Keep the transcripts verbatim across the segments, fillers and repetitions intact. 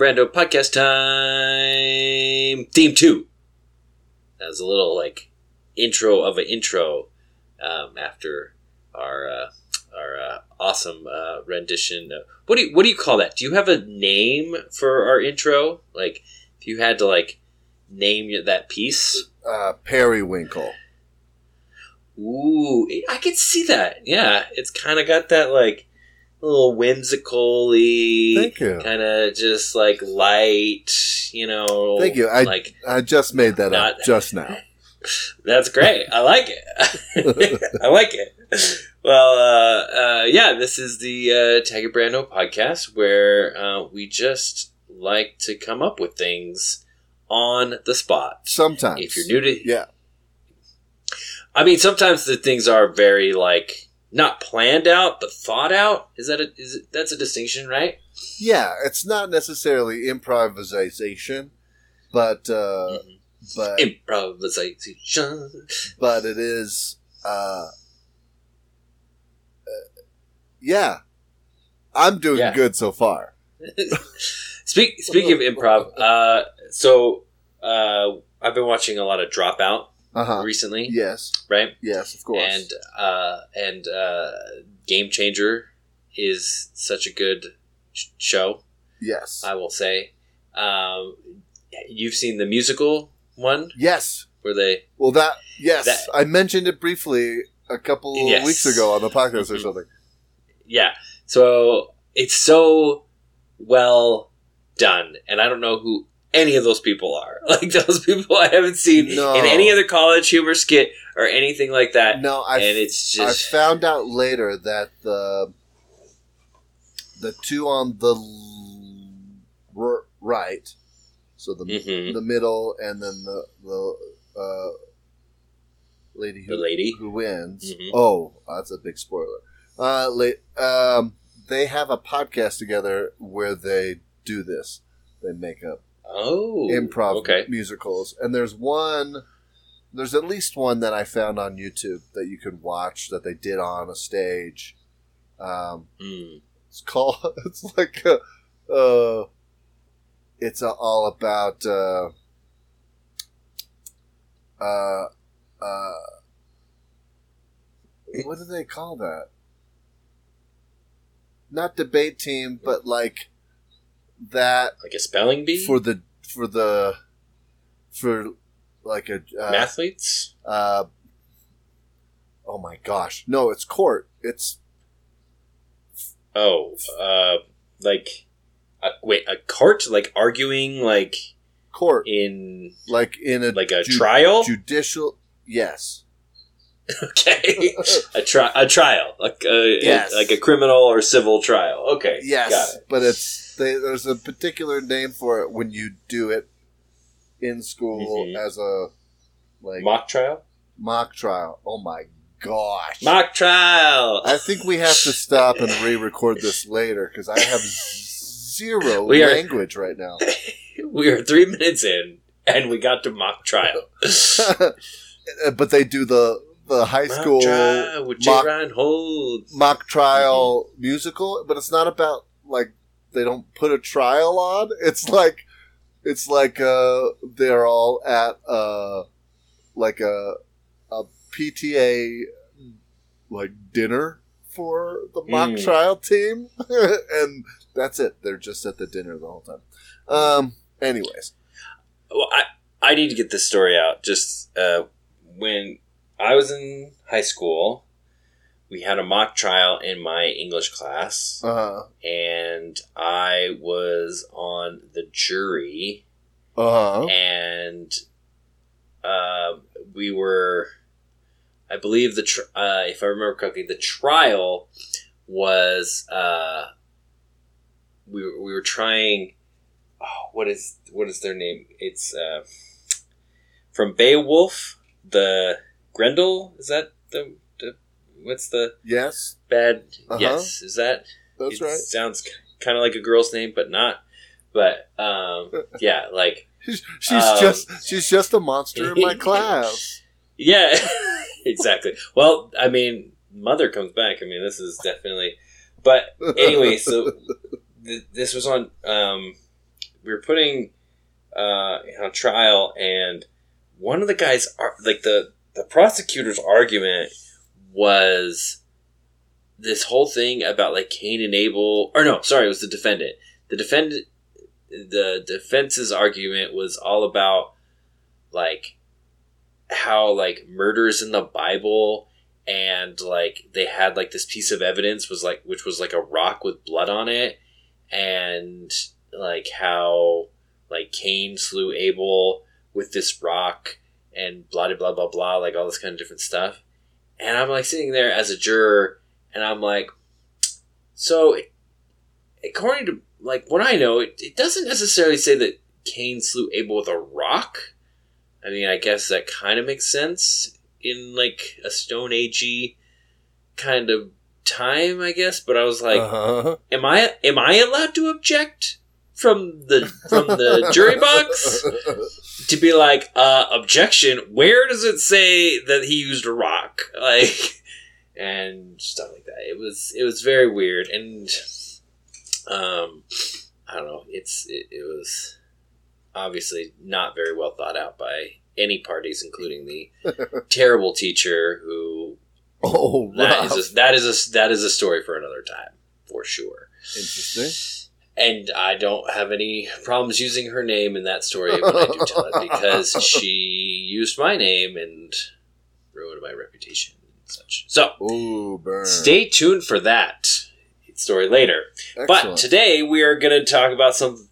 Brando podcast time. Theme two. That was a little like intro of an intro um, after our uh, our uh, awesome uh, rendition. Of, what do you, what do you call that? Do you have a name for our intro? Like if you had to like name that piece, uh, Periwinkle. Ooh, I could see that. Yeah, it's kind of got that like little whimsical-y, kind of just like light, you know. Thank you. I, like, I just made that not, up just now. That's great. I like it. I like it. Well, uh, uh, yeah, this is the uh, Tag it Brando podcast where uh, we just like to come up with things on the spot. Sometimes. If you're new to... Yeah. I mean, sometimes the things are very, like, not planned out, but thought out. Is that a, is it, that's a distinction, right? Yeah, it's not necessarily improvisation, but uh, mm-hmm. but improvisation, but it is. Uh, uh, yeah, I'm doing yeah. good so far. Speak, speaking of improv, uh, so uh, I've been watching a lot of Dropout. Uh-huh. Recently, yes, right, yes, of course, and uh, and uh, Game Changer is such a good sh- show. Yes, I will say. Um, you've seen the musical one, yes? Where they well that yes, that, I mentioned it briefly a couple yes. weeks ago on the podcast mm-hmm. or something. Yeah, so it's so well done, and I don't know who any of those people are. Like, those people I haven't seen no. in any other college humor skit or anything like that. No, I and it's just... I found out later that the the two on the l- right, so the mm-hmm. the middle, and then the the uh, lady who the lady who wins. Mm-hmm. Oh, that's a big spoiler. Uh, la- um, they have a podcast together where they do this. They make up. Oh, improv okay. musicals, and there's one, there's at least one that I found on YouTube that you can watch that they did on a stage. Um, mm. It's called, it's like, a, uh, it's a, all about uh, uh, uh, what do they call that? Not debate team, but like. That like a spelling bee for the for the for like a uh, mathletes. Uh, oh my gosh! No, it's court. It's oh, uh, like a, wait, a court like arguing like court in like in a like a ju- trial judicial yes. Okay, a tri- a trial, like a, yes. a like a criminal or civil trial. Okay, yes, got it. But it's they, there's a particular name for it when you do it in school mm-hmm. as a like mock trial. Mock trial. Oh my gosh, mock trial. I think we have to stop and re-record this later because I have zero we language are, right now. We are three minutes in, and we got to mock trial. But they do the. The high school mock trial, mock, mock trial mm-hmm. musical, but it's not about like they don't put a trial on. It's like it's like uh, they're all at uh, like a a P T A like dinner for the mock mm. trial team, and that's it. They're just at the dinner the whole time. Um, anyways, well, I I need to get this story out. Just uh, when. I was in high school. We had a mock trial in my English class. Uh-huh. And I was on the jury. Uh-huh. And uh, we were, I believe, the tr- uh, if I remember correctly, the trial was, uh, we, we were trying, oh, what is what is their name? It's uh, from Beowulf, the... Grendel? Is that the, the what's the yes bad uh-huh. yes is that that's it right sounds kind of like a girl's name but not but um yeah like she's, she's um, just she's just a monster in my class yeah exactly well I mean mother comes back I mean this is definitely but anyway so th- this was on um we were putting uh, on trial, and one of the guys, like the the prosecutor's argument was this whole thing about like Cain and Abel, or no, sorry, it was the defendant. The defendant, the defense's argument was all about like how like murders in the Bible. And, like, they had, like, this piece of evidence was, like, which was, like, a rock with blood on it. And, like, how, like, Cain slew Abel with this rock and blah, blah, blah, blah, blah, like, all this kind of different stuff. And I'm, like, sitting there as a juror, and I'm, like, so, according to, like, what I know, it, it doesn't necessarily say that Cain slew Abel with a rock. I mean, I guess that kind of makes sense. In, like, a Stone Agey kind of time, I guess. But I was like, uh-huh. am I am I allowed to object from the from the jury box? To be like, uh, objection, where does it say that he used a rock? Like, and stuff like that. It was it was very weird. And, um, I don't know. It's it, it was obviously not very well thought out by any parties, including the terrible teacher who oh that is, a, that is a that is a story for another time for sure. Interesting. And I don't have any problems using her name in that story when I do tell it, because she used my name and ruined my reputation and such. So Ooh, burn. Stay tuned for that story later. Excellent. But today we are going to talk about some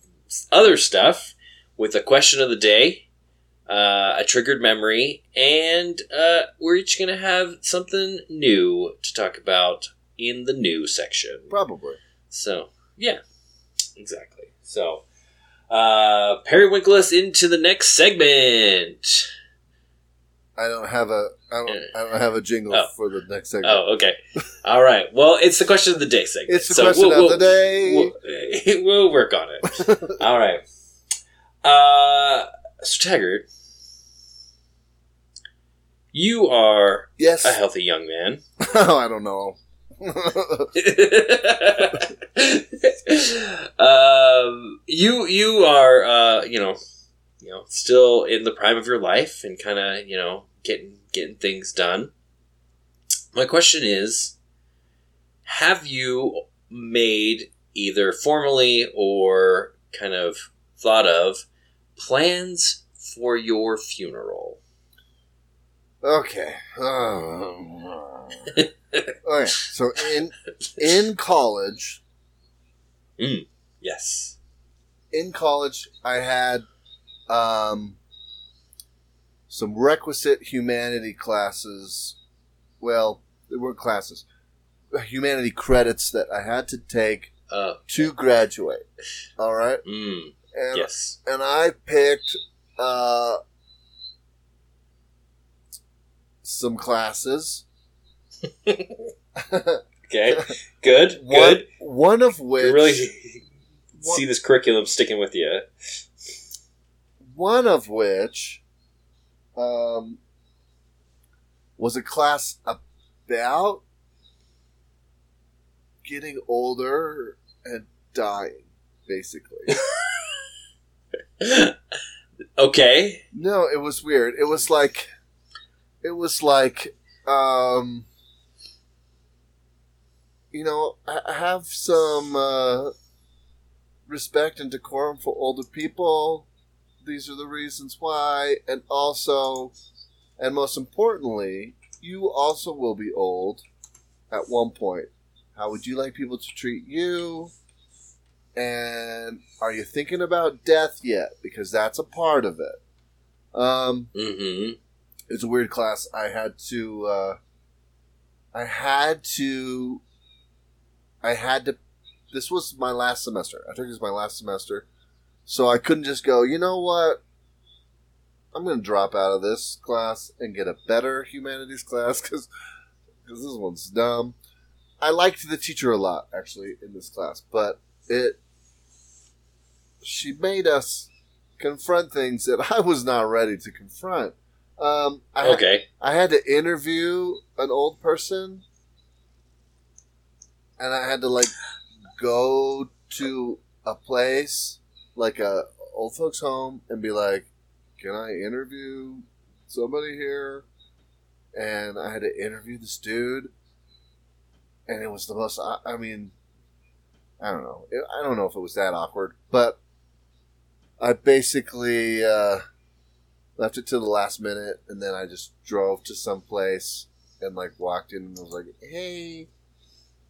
other stuff with a question of the day. Uh, a triggered memory, and uh, we're each going to have something new to talk about in the new section. Probably. So, yeah, exactly. So, uh, periwinkle us into the next segment. I don't have a I don't I don't have a jingle oh. for the next segment. Oh, okay. All right. Well, it's the question of the day segment. It's the so question we'll, of we'll, the day. We'll, we'll work on it. All right. Uh, so, Taggart. You are yes. a healthy young man. Oh, I don't know. um, you you are uh, you know you know still in the prime of your life and kind of you know getting getting things done. My question is: have you made either formally or kind of thought of plans for your funeral? Okay. Oh. All right. So in in college, mm, yes, in college I had um, some requisite humanity classes. Well, they weren't classes, humanity credits that I had to take uh, to graduate. All right. Mm, and, yes. And I picked. Uh, some classes. Okay. Good. One, good. One of which... You really see this curriculum sticking with you. One of which um, was a class about getting older and dying, basically. Okay. No, it was weird. It was like... It was like, um, you know, I have some uh, respect and decorum for older people. These are the reasons why. And also, and most importantly, you also will be old at one point. How would you like people to treat you? And are you thinking about death yet? Because that's a part of it. Um, mm-hmm. It's a weird class. I had to, uh, I had to, I had to, this was my last semester. I took this my last semester. So I couldn't just go, you know what? I'm going to drop out of this class and get a better humanities class because this one's dumb. I liked the teacher a lot, actually, in this class, but it, she made us confront things that I was not ready to confront. Um, I okay. Had, I had to interview an old person, and I had to like go to a place like a old folks home and be like, can I interview somebody here? And I had to interview this dude. And it was the most, I, I mean, I don't know. I don't know if it was that awkward, but I basically uh, left it to the last minute. And then I just drove to some place and like walked in and was like, hey.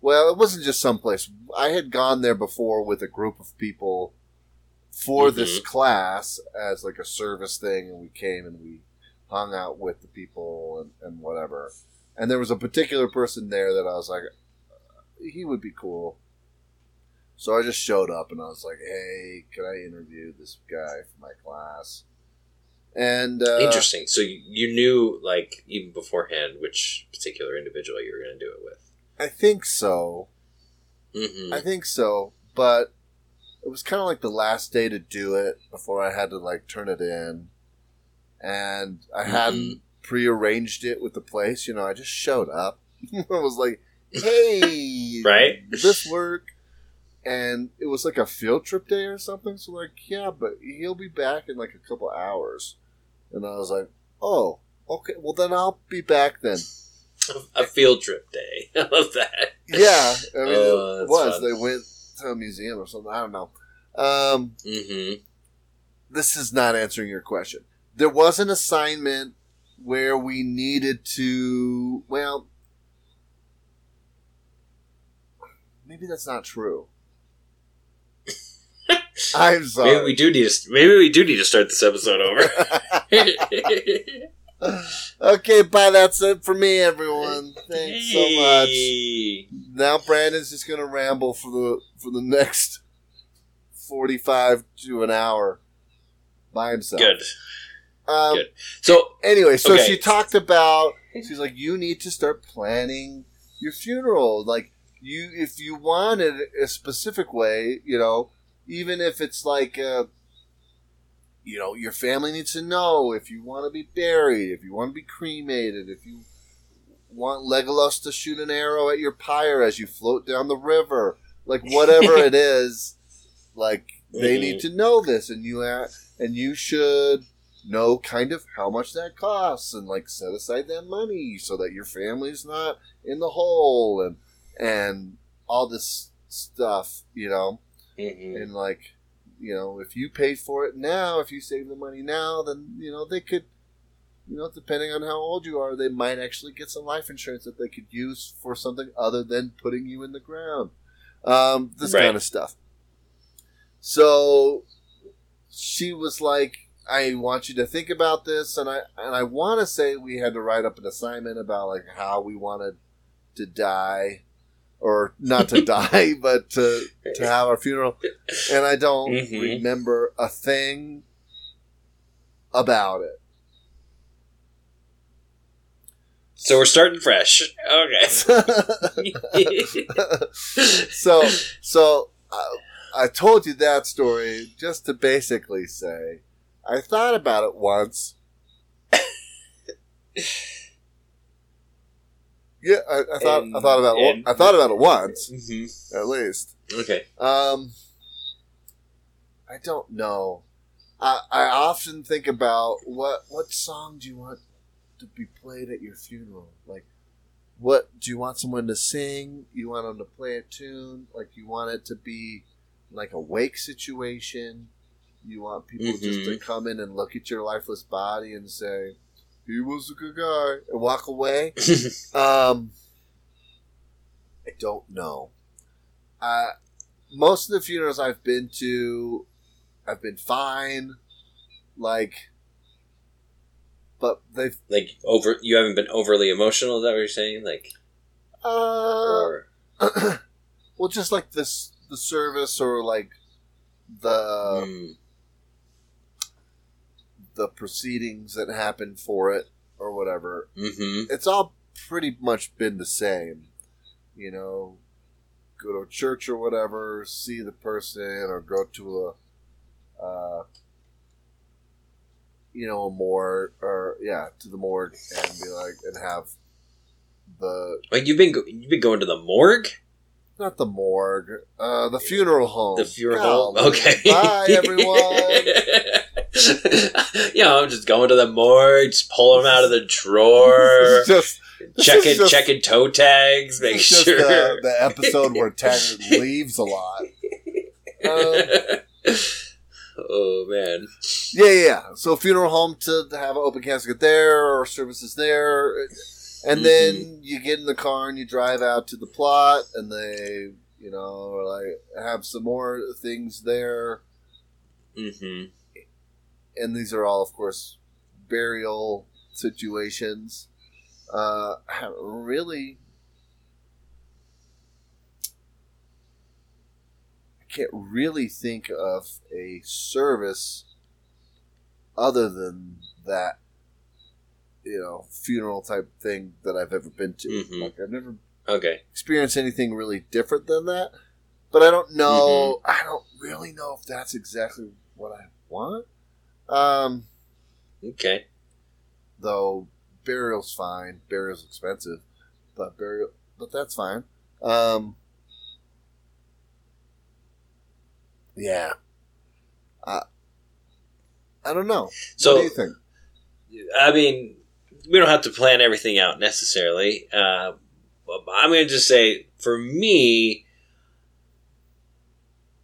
Well, it wasn't just someplace. I had gone there before with a group of people for mm-hmm. this class as like a service thing. And we came and we hung out with the people and, and whatever. And there was a particular person there that I was like, he would be cool. So I just showed up and I was like, hey, can I interview this guy for my class? And uh, interesting. So you, you knew, like, even beforehand which particular individual you were going to do it with. I think so. Mm-mm. I think so, but it was kind of like the last day to do it before I had to like turn it in, and I Mm-mm. hadn't prearranged it with the place. You know, I just showed up. I was like, "Hey, right? Did this work?" And it was like a field trip day or something. So like, yeah, but he'll be back in like a couple hours, and I was like, "Oh, okay. Well, then I'll be back then." A field trip day. I love that. Yeah. I mean, oh, it was. Fun. They went to a museum or something. I don't know. Um, mm-hmm. This is not answering your question. There was an assignment where we needed to, well, maybe that's not true. I'm sorry. Maybe we do need to, maybe we do need to start this episode over. Okay, bye. That's it for me, everyone. Thanks so much. Now Brandon's just gonna ramble for the for the next forty-five to an hour by himself. Good. Um, Good. So anyway, so okay. She talked about. She's like, you need to start planning your funeral. Like you, if you want it a specific way, you know, even if it's like a. You know, your family needs to know if you want to be buried, if you want to be cremated, if you want Legolas to shoot an arrow at your pyre as you float down the river. Like, whatever it is, like, they mm-hmm. need to know this. And you ha- and you should know kind of how much that costs and, like, set aside that money so that your family's not in the hole and, and all this stuff, you know? Mm-hmm. And, like... You know, if you pay for it now, if you save the money now, then, you know, they could, you know, depending on how old you are, they might actually get some life insurance that they could use for something other than putting you in the ground. Um, this right. kind of stuff. So she was like, I want you to think about this. And I, and I want to say we had to write up an assignment about like how we wanted to die. Or not to die, but to to have our funeral. And I don't mm-hmm. remember a thing about it. So we're starting fresh. Okay. so so I, I told you that story just to basically say, I thought about it once. Yeah, I, I thought and, I thought about and, I thought about it once, mm-hmm. at least. Okay. Um, I don't know. I I often think about what what song do you want to be played at your funeral? Like, what do you want someone to sing? You want them to play a tune? Like, you want it to be like a wake situation? You want people mm-hmm. just to come in and look at your lifeless body and say, he was a good guy. And walk away. um, I don't know. Uh, most of the funerals I've been to, I've been fine. Like, but they've like over. You haven't been overly emotional. Is that what you're saying? Like, uh, well, just like this, the service or like the. Mm. the proceedings that happened for it or whatever. Mm-hmm. It's all pretty much been the same. You know, go to a church or whatever, see the person or go to a, uh, you know, a morgue or yeah, to the morgue and be like, and have the, like you've been, go- you've been going to the morgue? Not the morgue. Uh, the funeral home. The funeral home. Oh, okay. Bye, everyone. Yeah, I'm just going to the morgue, just pulling them out of the drawer. Just checking, just, checking toe tags, make sure. The, the episode where Tag leaves a lot. Um, oh man. Yeah, yeah. So funeral home to have an open casket there, or services there. And then mm-hmm. you get in the car and you drive out to the plot, and they, you know, like have some more things there. Mm-hmm. And these are all, of course, burial situations. Uh, really, I can't really think of a service other than that. You know, funeral type thing that I've ever been to. Mm-hmm. Like I've never okay. experienced anything really different than that. But I don't know. Mm-hmm. I don't really know if that's exactly what I want. Um, okay. Though burial's fine. Burial's expensive, but burial, but that's fine. Um, yeah. Uh, I don't know. So, what do you think? I mean. We don't have to plan everything out necessarily. Uh, I'm going to just say, for me,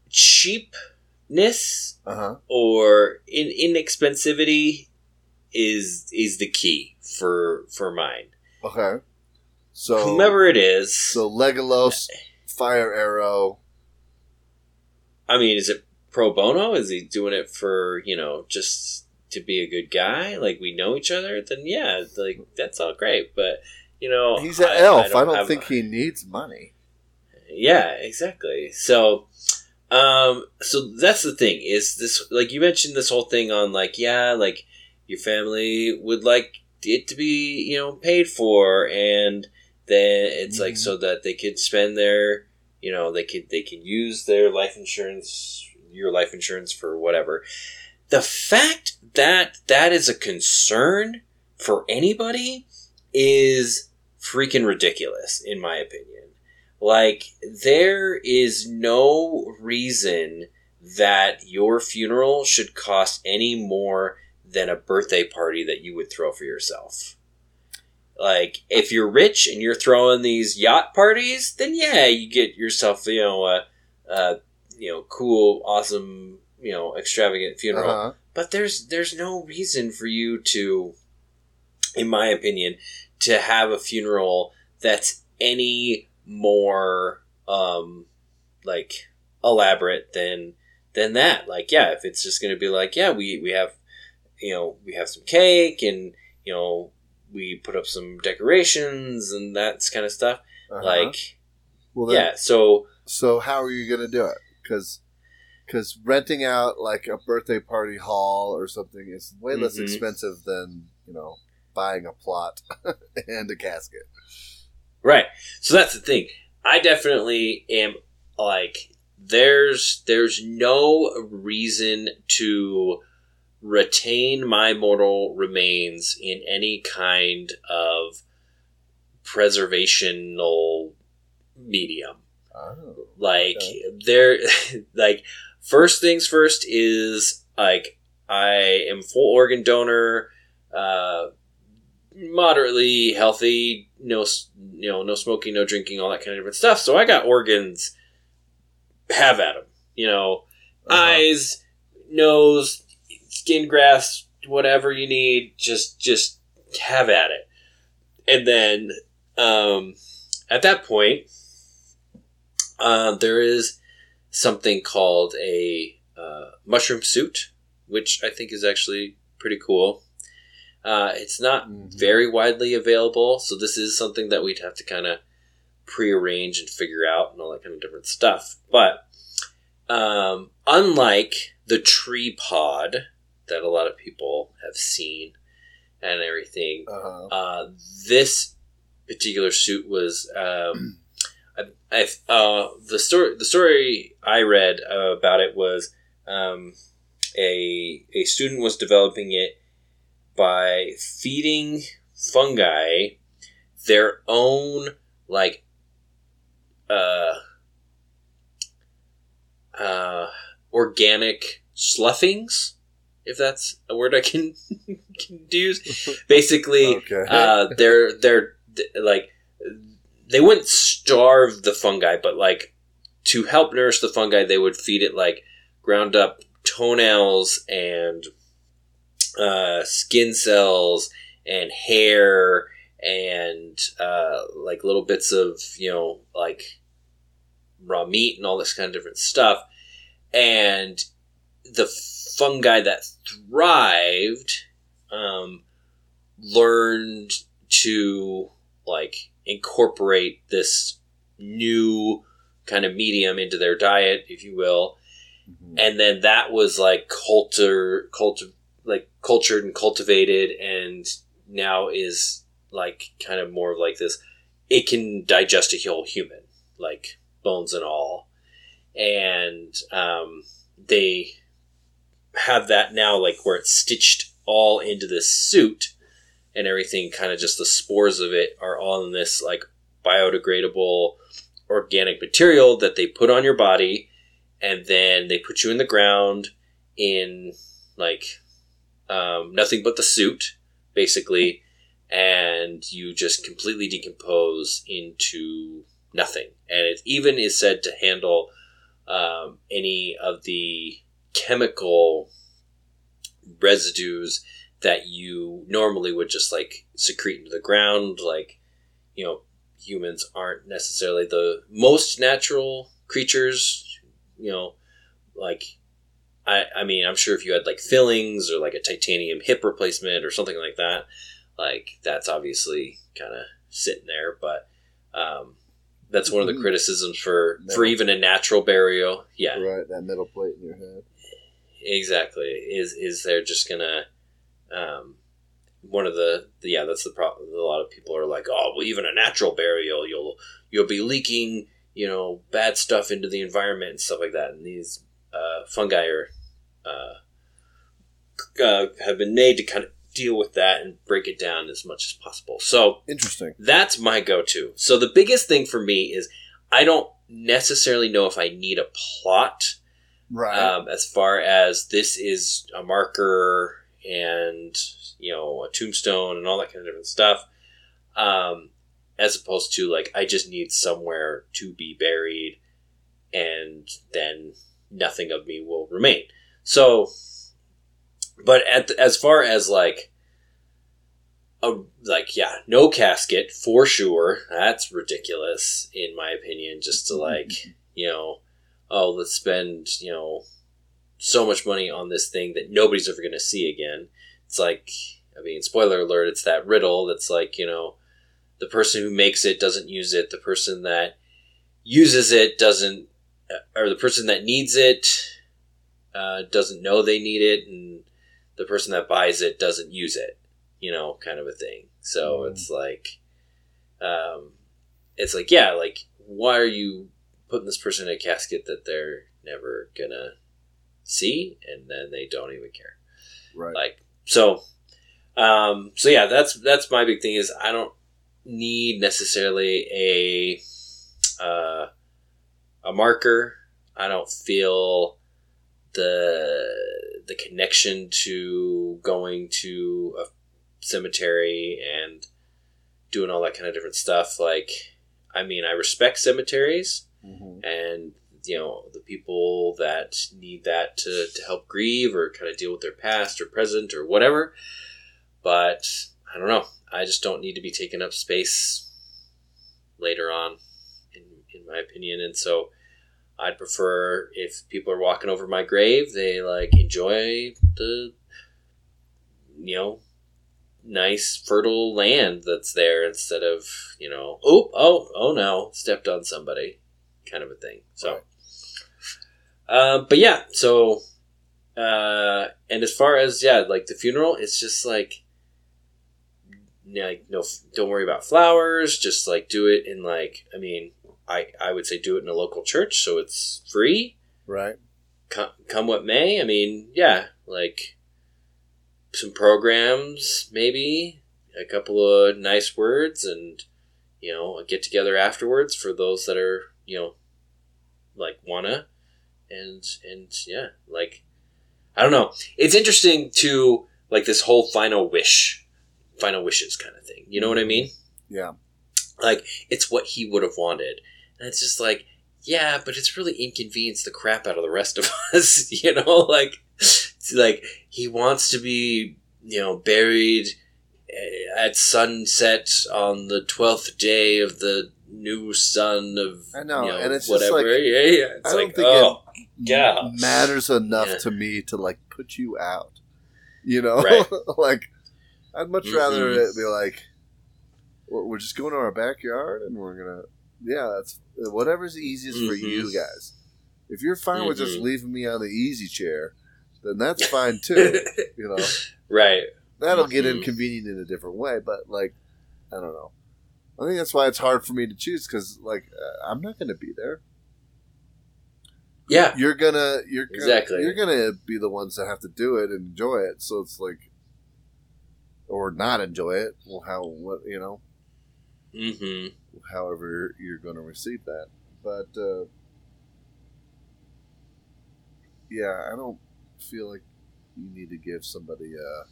cheapness uh-huh. or in, inexpensivity is is the key for for mine. Okay, so whomever it is, so Legolas, Fire Arrow. I mean, is it pro bono? Is he doing it for, you know, just to be a good guy, like we know each other, then yeah, like that's all great. But you know, he's an I, elf. I don't, I don't have, think he needs money. Yeah, exactly. So, um, so that's the thing is this. Like you mentioned, this whole thing on like yeah, like your family would like it to be, you know, paid for, and then it's mm-hmm. like so that they could spend their, you know, they could they can use their life insurance, your life insurance for whatever. The fact that that is a concern for anybody is freaking ridiculous, in my opinion. Like, there is no reason that your funeral should cost any more than a birthday party that you would throw for yourself. Like, if you're rich and you're throwing these yacht parties, then yeah, you get yourself, you know, a, a you know, cool, awesome, you know, extravagant funeral, uh-huh. but there's there's no reason for you to, in my opinion, to have a funeral that's any more um, like elaborate than than that. Like, yeah, if it's just going to be like, yeah, we we have, you know, we have some cake and you know we put up some decorations and that kind of stuff. Uh-huh. Like, well, then, yeah. So so how are you going to do it? Because Because renting out, like, a birthday party hall or something is way less mm-hmm. expensive than, you know, buying a plot and a casket. Right. So that's the thing. I definitely am, like, there's there's no reason to retain my mortal remains in any kind of preservational medium. Oh, like, okay. there, like... First things first is, like, I am full organ donor, uh, moderately healthy, no, you know, no smoking, no drinking, all that kind of different stuff. So I got organs, have at them, you know, uh-huh. eyes, nose, skin grafts, whatever you need, just, just have at it. And then, um, at that point, uh, there is something called a uh, mushroom suit, which I think is actually pretty cool. Uh, it's not mm-hmm. very widely available, so this is something that we'd have to kind of prearrange and figure out and all that kind of different stuff. But um, unlike the tree pod that a lot of people have seen and everything, uh-huh. uh, this particular suit was... Um, I, I, uh, the story the story I read uh, about it was um, a a student was developing it by feeding fungi their own like uh, uh, organic sluffings, if that's a word I can, can use. Basically, okay. uh, they're they're like they wouldn't starve the fungi, but like to help nourish the fungi, they would feed it like ground up toenails and uh, skin cells and hair and uh, like little bits of, you know, like raw meat and all this kind of different stuff. And the fungi that thrived um, learned to like incorporate this new kind of medium into their diet, if you will. Mm-hmm. And then that was like culture, culture, like cultured and cultivated, and now is like kind of more of like this. It can digest a whole human, like bones and all, and um, they have that now, like where it's stitched all into this suit, and everything kind of just the spores of it are all in this like biodegradable organic material that they put on your body. And then they put you in the ground in, like, um, nothing but the suit, basically. And you just completely decompose into nothing. And it even is said to handle um, any of the chemical residues that you normally would just, like, secrete into the ground. Like, you know, humans aren't necessarily the most natural creatures. You know, like, I, I mean, I'm sure if you had, like, fillings or, like, a titanium hip replacement or something like that, like, that's obviously kind of sitting there. But um, that's one of the criticisms for, for even a natural burial. Yeah. Right, that metal plate in your head. Exactly. Is is they're just going to... Um, one of the, the... Yeah, that's the problem. A lot of people are like, oh, well, even a natural burial, you'll you'll be leaking... you know, bad stuff into the environment and stuff like that. And these uh, fungi are, uh, uh, have been made to kind of deal with that and break it down as much as possible. So interesting. That's my go-to. So the biggest thing for me is I don't necessarily know if I need a plot. Right. Um, as far as this is a marker and, you know, a tombstone and all that kind of different stuff. Um, As opposed to, like, I just need somewhere to be buried and then nothing of me will remain. So, but at the, as far as, like, a, like, yeah, no casket for sure. That's ridiculous, in my opinion, just to, like, you know, oh, let's spend, you know, so much money on this thing that nobody's ever going to see again. It's like, I mean, spoiler alert, it's that riddle that's like, you know, the person who makes it doesn't use it. The person that uses it doesn't, or the person that needs it uh, doesn't know they need it. And the person that buys it doesn't use it, you know, kind of a thing. So mm. it's like, um, it's like, yeah, like, why are you putting this person in a casket that they're never gonna see? And then they don't even care. Right. Like, so, um, so yeah, that's, that's my big thing is I don't, need necessarily a uh, a marker. I don't feel the the connection to going to a cemetery and doing all that kind of different stuff. Like, I mean, I respect cemeteries mm-hmm. and, you know, the people that need that to, to help grieve or kind of deal with their past or present or whatever. But I don't know. I just don't need to be taking up space later on, in, in my opinion. And so I'd prefer if people are walking over my grave, they like enjoy the, you know, nice fertile land that's there instead of, you know, oh, oh, oh no, stepped on somebody kind of a thing. So, right. uh, but yeah, so, uh, and as far as, yeah, like the funeral, it's just like, like no, don't worry about flowers, just like do it in like, I mean, I, I would say do it in a local church. So it's free. Right. Come, come what may. I mean, yeah, like some programs, maybe a couple of nice words and, you know, a get together afterwards for those that are, you know, like wanna, and and yeah, like, I don't know. It's interesting to like this whole final wish, final wishes kind of thing. You know what I mean? Yeah. Like, it's what he would have wanted, and it's just like, yeah, but it's really inconvenienced the crap out of the rest of us. You know, like, it's like he wants to be, you know, buried at sunset on the twelfth day of the new sun of, I know, you know, and it's whatever. Just like, yeah, yeah. It's I don't like, think oh, it yeah. matters enough yeah. to me to like put you out. You know, right. Like, I'd much mm-hmm. rather it be like, we're just going to our backyard and we're gonna, yeah, that's whatever's easiest mm-hmm. for you guys. If you're fine mm-hmm. with just leaving me on the easy chair, then that's fine too. You know, right? That'll mm-hmm. get inconvenient in a different way, but like, I don't know. I think that's why it's hard for me to choose, because like, uh, I'm not going to be there. Yeah, you're gonna, you're gonna, exactly, you're gonna be the ones that have to do it and enjoy it. So it's like, or not enjoy it. Well, how what you know. Mm-hmm. However you're going to receive that, but uh, yeah, I don't feel like you need to give somebody a,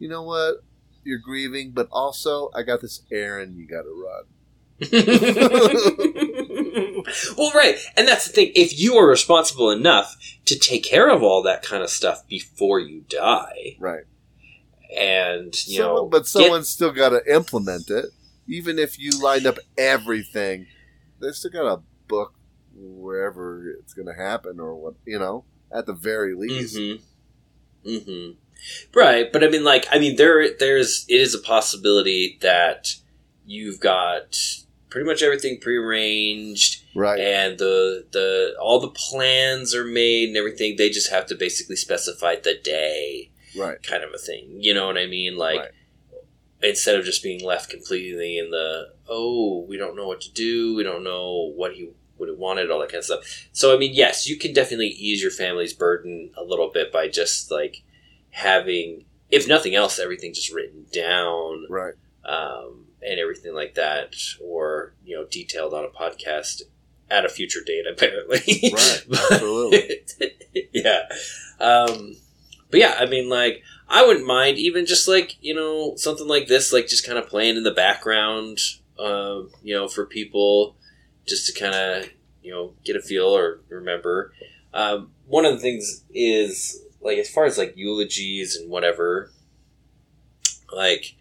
you know what, you're grieving, but also I got this errand you got to run. Well, right, and that's the thing. If you are responsible enough to take care of all that kind of stuff before you die, right? And you someone, know, but someone's get, still got to implement it. Even if you lined up everything, they still got to book wherever it's going to happen, or what you know, at the very least. Mm-hmm. Mm-hmm. Right, but I mean, like, I mean, there, there's, it is a possibility that you've got pretty much everything prearranged, right? And the the all the plans are made and everything. They just have to basically specify the day. Right, kind of a thing. You know what I mean? Like, right. Instead of just being left completely in the, oh, we don't know what to do, we don't know what he would have wanted, all that kind of stuff. So, I mean, yes, you can definitely ease your family's burden a little bit by just, like, having, if nothing else, everything just written down. Right. Um, and everything like that, or, you know, detailed on a podcast at a future date, apparently. Right, but, absolutely. Yeah. Um... But yeah, I mean, like, I wouldn't mind even just, like, you know, something like this, like, just kind of playing in the background, uh, you know, for people just to kind of, you know, get a feel or remember. Um, one of the things is, like, as far as, like, eulogies and whatever, like,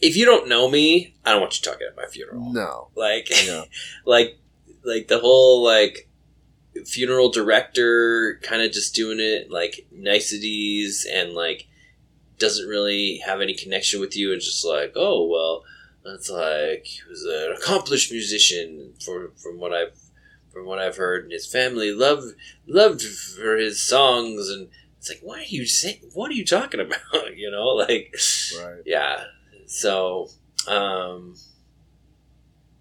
if you don't know me, I don't want you talking at my funeral. No. Like, no. like, like, the whole, like, funeral director kind of just doing it like niceties and like doesn't really have any connection with you and just like, oh well, that's like, he was an accomplished musician for from what I've from what I've heard, and his family loved loved for his songs, and it's like, what are you saying? What are you talking about? You know, like, right. Yeah. So, um,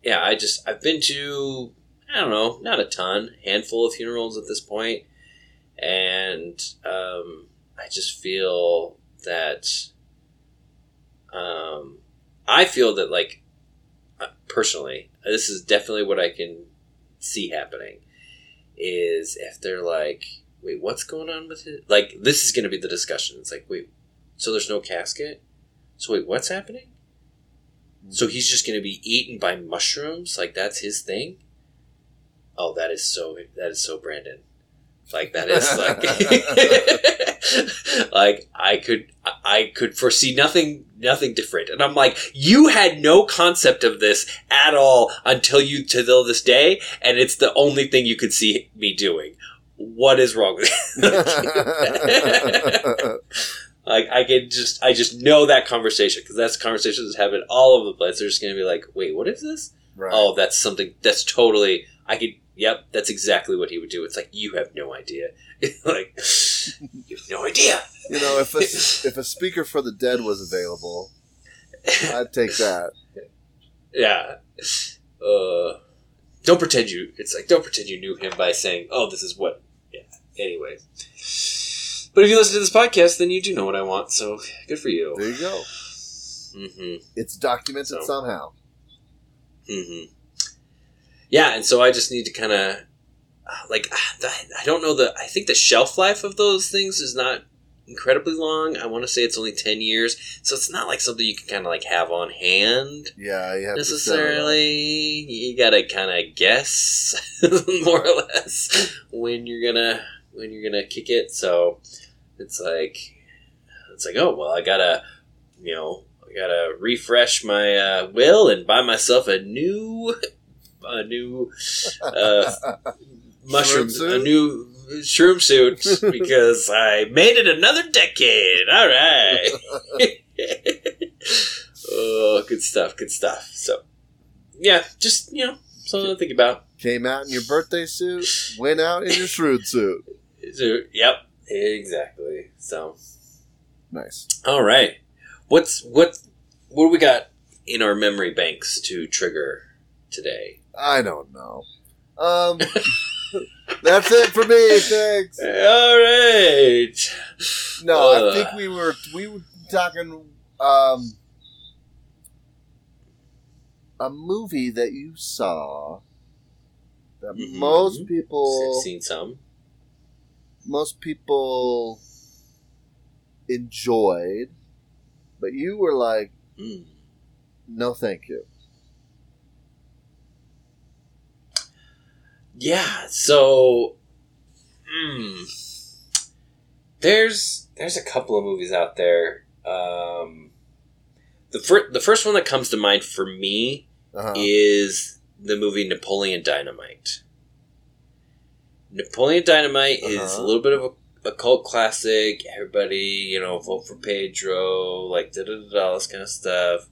yeah, I just I've been to. I don't know, not a ton, handful of funerals at this point. And um, I just feel that, um, I feel that, like, personally, this is definitely what I can see happening, is if they're like, wait, what's going on with it? Like, this is going to be the discussion. It's like, wait, so there's no casket? So wait, what's happening? So he's just going to be eaten by mushrooms? Like, that's his thing? Oh, that is so, that is so Brandon. Like, that is like, like I could, I could foresee nothing, nothing different. And I'm like, you had no concept of this at all until you, till this day. And it's the only thing you could see me doing. What is wrong with you? Like, I could just, I just know that conversation, because that's conversations that happen all over the place. They're just going to be like, wait, what is this? Right. Oh, that's something that's totally, I could, yep, that's exactly what he would do. It's like, you have no idea. Like, you have no idea. You know, if a, if a speaker for the dead was available, I'd take that. Yeah. Uh, don't pretend you, it's like, don't pretend you knew him by saying, oh, this is what, yeah, anyway. But if you listen to this podcast, then you do know what I want, so good for you. There you go. Mm-hmm. It's documented so. somehow. Mm-hmm. yeah, and so I just need to kind of, like, I don't know the, I think the shelf life of those things is not incredibly long. I want to say it's only ten years, so it's not like something you can kind of like have on hand. Yeah, you have necessarily. To you gotta kind of guess more or less when you're gonna when you're gonna kick it. So it's like it's like oh well, I gotta you know I gotta refresh my uh, will and buy myself a new a new uh, mushroom a new. shroom suit because I made it another decade. All right. Oh, good stuff. Good stuff. So, yeah, just, you know, something to think about. Came out in your birthday suit, went out in your shroom suit. Yep, exactly. So nice. All right. What's what? What do we got in our memory banks to trigger today? I don't know. Um. That's it for me. Thanks. All right. No, uh, I think we were we were talking um, a movie that you saw that mm-hmm. most people seen some. Most people enjoyed, but you were like, mm. "No, thank you." Yeah, so mm, there's there's a couple of movies out there. Um, the first the first one that comes to mind for me uh-huh. is the movie Napoleon Dynamite. Napoleon Dynamite uh-huh. is a little bit of a, a cult classic. Everybody, you know, vote for Pedro, like da da da, all this kind of stuff.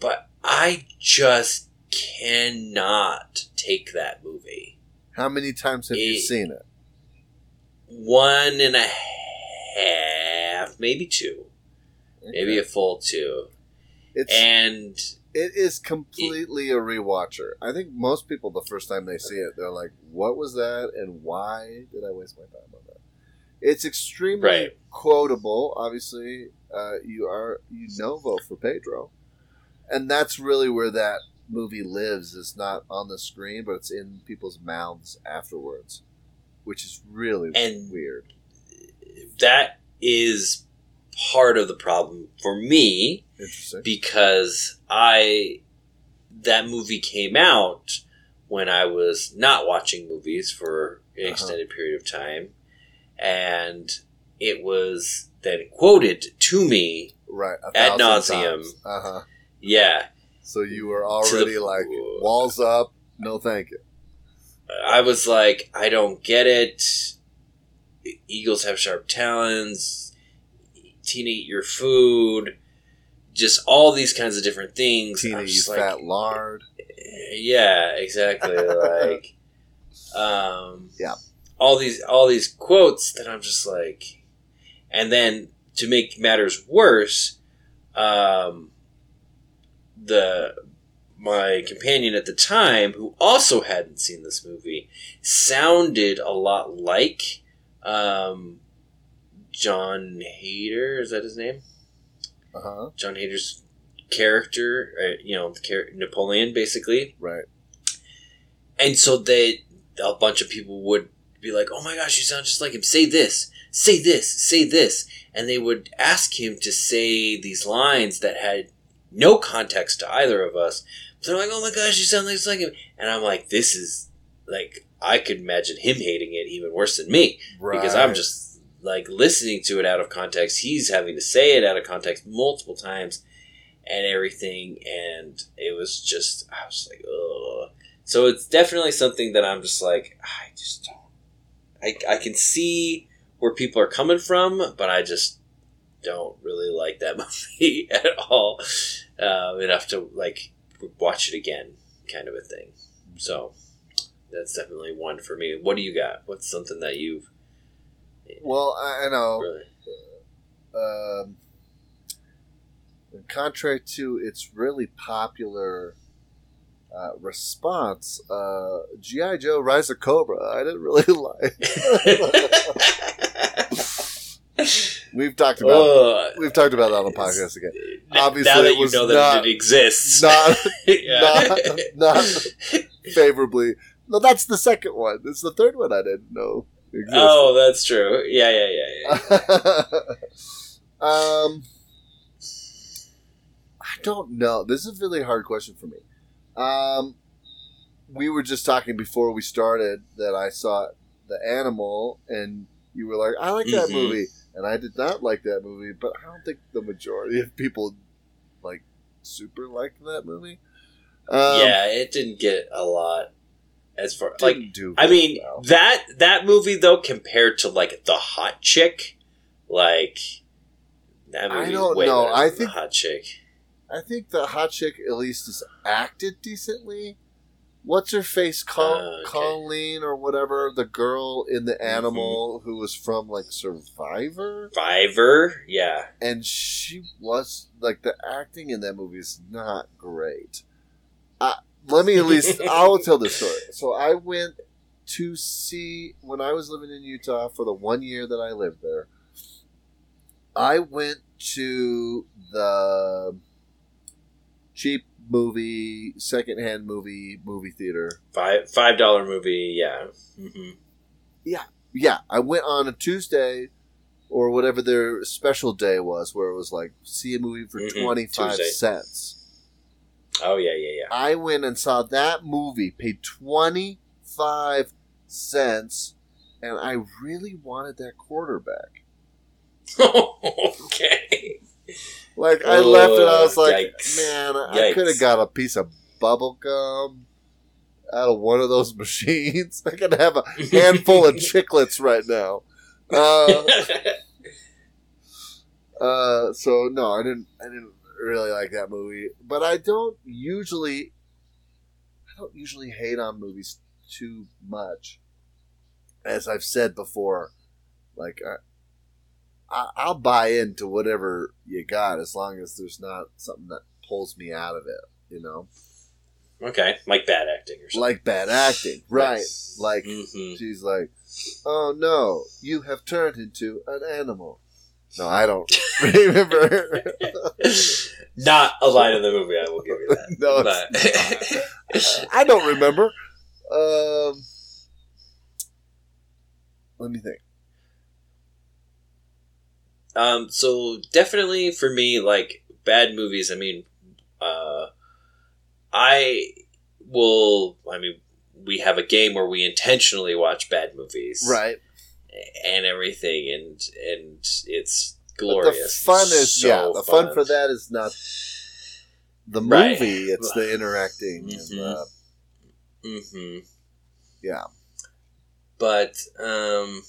But I just cannot take that movie. How many times have it, you seen it? One and a half, maybe two. Okay. Maybe a full two. It's, and it is completely it, a rewatcher. I think most people, the first time they see it, they're like, what was that and why did I waste my time on that? It's extremely right. quotable. Obviously, uh, you are, you know, vote for Pedro. And that's really where that movie lives. It's not on the screen, but it's in people's mouths afterwards, which is really and weird. That is part of the problem for me. Interesting. Because I that movie came out when I was not watching movies for an extended uh-huh. period of time, and it was then quoted to me right ad nauseum. Uh-huh. Yeah. So you were already the, like, walls up, no thank you. I was like, I don't get it. Eagles have sharp talons. Tina, eat your food. Just all these kinds of different things. Tina, eat like, fat lard. Yeah, exactly. Like, um, yeah, all these all these quotes that I'm just like, and then to make matters worse, um. The my companion at the time, who also hadn't seen this movie, sounded a lot like um, Jon Heder. Is that his name? Uh huh. Jon Heder's character, uh, you know, the char- Napoleon, basically. Right. And so they, a bunch of people would be like, "Oh my gosh, you sound just like him! Say this, say this, say this," and they would ask him to say these lines that had no context to either of us. So I'm like, oh my gosh, you sound like it's like him. And I'm like, this is, like, I could imagine him hating it even worse than me. Right. Because I'm just, like, listening to it out of context. He's having to say it out of context multiple times and everything. And it was just, I was like, ugh. So it's definitely something that I'm just like, I just don't. I, I can see where people are coming from, but I just don't really like that movie at all uh, enough to like watch it again, kind of a thing. So that's definitely one for me. What do you got? What's something that you've? Well, I know. Really? Uh, contrary to its really popular uh, response, uh, G I. Joe Rise of Cobra, I didn't really like. We've talked about uh, we've talked about that on the podcast again. Obviously, now that you know that not, it exists, not, yeah. not not favorably. No, that's the second one. It's the third one I didn't know existed. Oh, that's true. Yeah, yeah, yeah, yeah. um, I don't know. This is a really hard question for me. Um, we were just talking before we started that I saw The Animal, and you were like, I like that mm-hmm. movie. And I did not like that movie, but I don't think the majority of people, like, super liked that movie. Um, yeah, it didn't get a lot as far... Like, do I mean, well. that that movie, though, compared to, like, The Hot Chick, like, that movie I don't way know. I think, The Hot Chick. I think The Hot Chick at least is acted decently. What's her face? Col- uh, okay. Colleen or whatever, the girl in The Animal mm-hmm. who was from, like, Survivor? Survivor, yeah. And she was, like, the acting in that movie is not great. Uh, let me at least, I'll tell this story. So I went to see, when I was living in Utah for the one year that I lived there, I went to the cheap movie, secondhand movie, movie theater. Five five dollar movie, yeah. Mm-hmm. Yeah, yeah. I went on a Tuesday or whatever their special day was where it was like, see a movie for mm-hmm. twenty-five cents. Oh, yeah, yeah, yeah. I went and saw that movie, paid twenty-five cents, and I really wanted that quarterback. Okay. Like, I oh, left and I was like, yikes. man, I, I could have got a piece of bubble gum out of one of those machines. I could have a handful of chiclets right now. Uh, uh, so, no, I didn't, I didn't really like that movie. But I don't usually, I don't usually hate on movies too much. As I've said before, like, I, I'll buy into whatever you got as long as there's not something that pulls me out of it, you know? Okay, like bad acting or something. Like bad acting, right. Yes. Like, mm-hmm. she's like, oh no, you have turned into an animal. No, I don't remember. Not a line in the movie, I will give you that. No, it's not. I don't remember. Um, let me think. Um, so definitely for me, like bad movies, I mean, uh, I will, I mean, we have a game where we intentionally watch bad movies. Right. And everything. And, and it's glorious. But the fun is, so yeah, the fun. fun for that is not the movie. Right. It's the interacting. Mm-hmm. And the, mm-hmm. Yeah. But, um,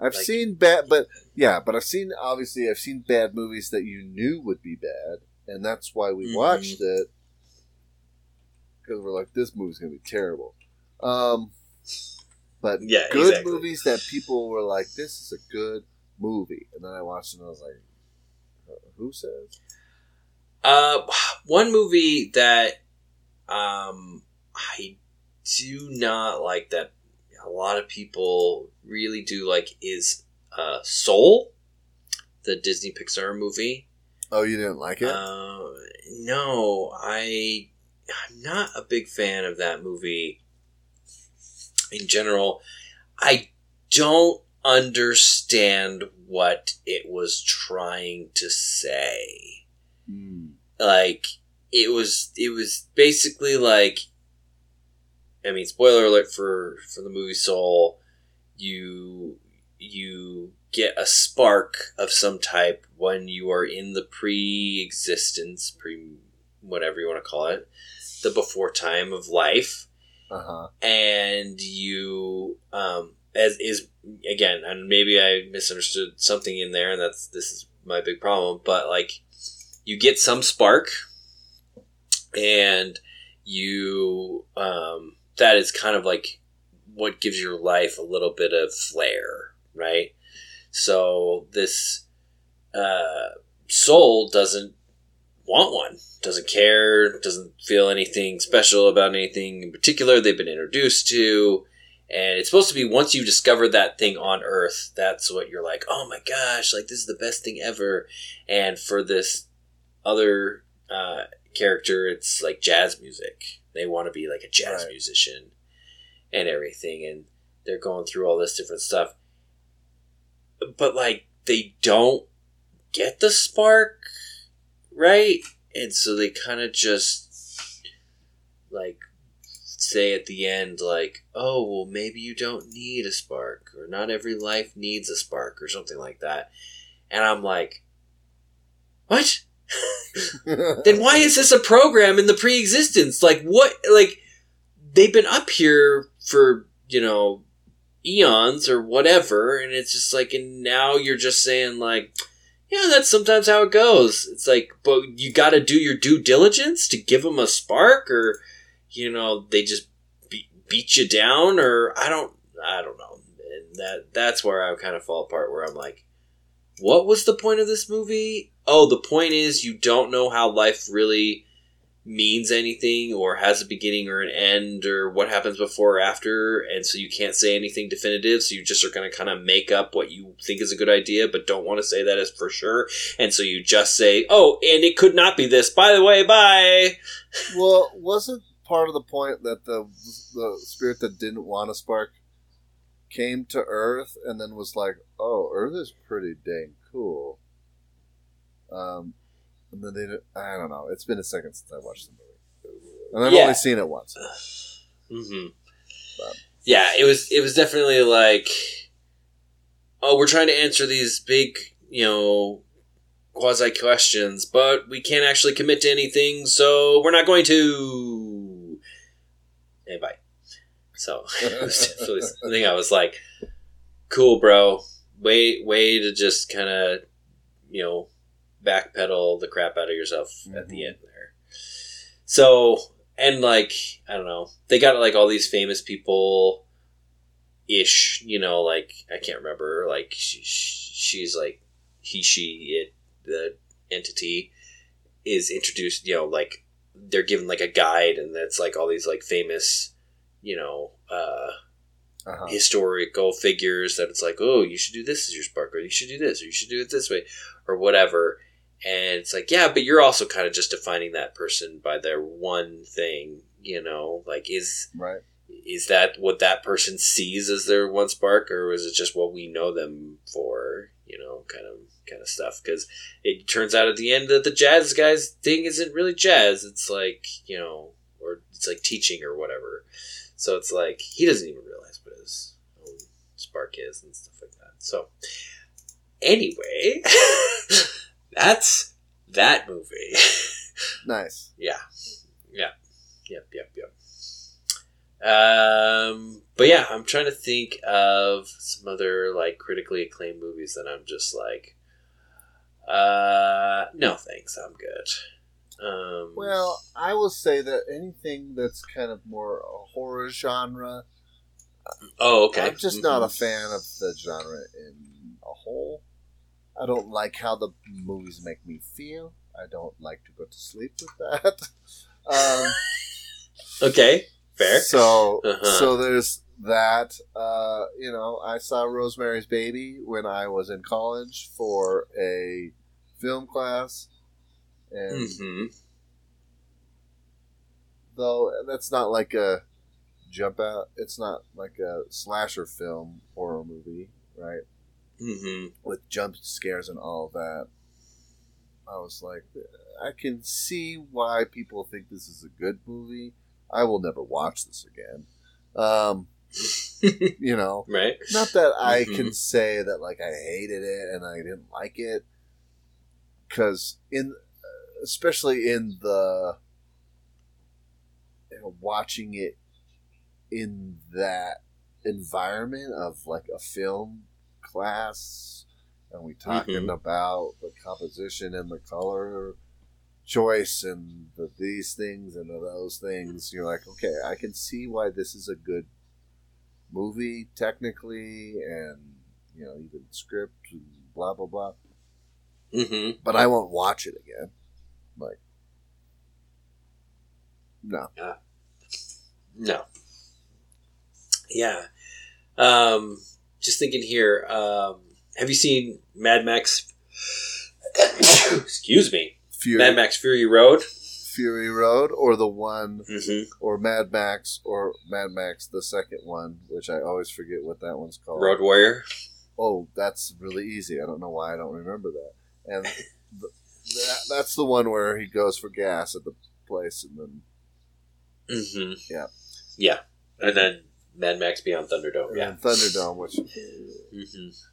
I've like, seen bad, but yeah, but I've seen, obviously, I've seen bad movies that you knew would be bad, and that's why we mm-hmm. watched it, because we're like, this movie's going to be terrible. Um, but yeah, good exactly. movies that people were like, this is a good movie, and then I watched it and I was like, who says? Uh, one movie that um, I do not like that a lot of people really do like is uh, Soul, the Disney Pixar movie. Oh, you didn't like it? Uh, no, I, I'm not a big fan of that movie in general. I don't understand what it was trying to say. Mm. Like, it was, it was basically like, I mean, spoiler alert for, for the movie Soul, you you get a spark of some type when you are in the pre-existence, pre whatever you want to call it, the before time of life. Uh-huh. And you, um, as is, again, and maybe I misunderstood something in there, and that's this is my big problem, but, like, you get some spark, and you... Um, that is kind of like what gives your life a little bit of flair, right? So this uh, soul doesn't want one, doesn't care, doesn't feel anything special about anything in particular they've been introduced to, And it's supposed to be once you discover that thing on Earth, that's what you're like, oh my gosh, like this is the best thing ever. And for this other uh, character, it's like jazz music. They want to be like a jazz right. musician and everything. And they're going through all this different stuff. But like they don't get the spark, right? And so they kind of just like... say at the end, like, oh, well, maybe you don't need a spark, or not every life needs a spark, or something like that. And I'm like, what? Then why is this a program in the pre-existence? Like, what? Like, they've been up here for, you know, eons or whatever, and it's just like, and now you're just saying, like, yeah, that's sometimes how it goes. It's like, but you gotta do your due diligence to give them a spark, or... you know, they just be- beat you down, or I don't, I don't know. And that that's where I kind of fall apart, where I'm like, what was the point of this movie? Oh, the point is you don't know how life really means anything, or has a beginning or an end, or what happens before or after, and so you can't say anything definitive, so you just are going to kind of make up what you think is a good idea, but don't want to say that is for sure, and so you just say, oh, and it could not be this, by the way, bye! Well, wasn't part of the point that the the spirit that didn't want a spark came to Earth and then was like, oh, Earth is pretty dang cool. Um, and then they did, I don't know. It's been a second since I watched the movie. And I've yeah. only seen it once. Mm-hmm. But. Yeah, it was, it was definitely like, oh, we're trying to answer these big, you know, quasi-questions, but we can't actually commit to anything, so we're not going to... Hey, bye. So it was definitely something I was like, cool, bro. Way, way to just kind of, you know, backpedal the crap out of yourself mm-hmm. at the end there. So, and like, I don't know. They got like all these famous people ish, you know, like, I can't remember. Like, she, she's like, he, she, it, the entity is introduced, you know, like, they're given like a guide, and that's like all these like famous, you know, uh, uh-huh. historical figures that it's like, oh, you should do this as your spark, or you should do this, or you should do it this way, or whatever. And it's like, yeah, but you're also kind of just defining that person by their one thing, you know, like is, right. is that what that person sees as their one spark, or is it just what we know them for, you know, kind of. kind of stuff, because it turns out at the end that the jazz guy's thing isn't really jazz, it's like, you know, or it's like teaching or whatever, so it's like he doesn't even realize what his own spark is and stuff like that. So anyway, that's that movie. Nice. Yeah, yeah, yep, yep, yep. Um but yeah, I'm trying to think of some other like critically acclaimed movies that I'm just like, Uh, no thanks, I'm good. Um, well, I will say that anything that's kind of more a horror genre. Oh, okay. I'm just mm-hmm. not a fan of the genre in a whole. I don't like how the movies make me feel. I don't like to go to sleep with that. um, okay, fair. So, uh-huh. so there's that. Uh, you know, I saw Rosemary's Baby when I was in college for a film class, and mm-hmm. though that's not like a jump out, it's not like a slasher film horror movie, right? Mm-hmm. With jump scares and all that, I was like, I can see why people think this is a good movie. I will never watch this again. Um, you know, right? Not that I mm-hmm. can say that like I hated it and I didn't like it, because in especially in the you know, watching it in that environment of like a film class, and we talking mm-hmm. about the composition and the color choice and the, these things and the, those things, you're like, okay, I can see why this is a good movie technically, and you know, even script and blah blah blah. Mm-hmm. But I won't watch it again. Like, no, uh, no, yeah. Um, just thinking here, um, have you seen Mad Max? Excuse me. Fury. Mad Max Fury Road. Fury Road, or the one, mm-hmm. or Mad Max, or Mad Max the second one, which I always forget what that one's called. Road Warrior. Oh, that's really easy. I don't know why I don't remember that. And the, that, that's the one where he goes for gas at the place, and then mm-hmm. yeah, yeah, and then Mad Max Beyond Thunderdome, and yeah, Thunderdome, which mm-hmm. is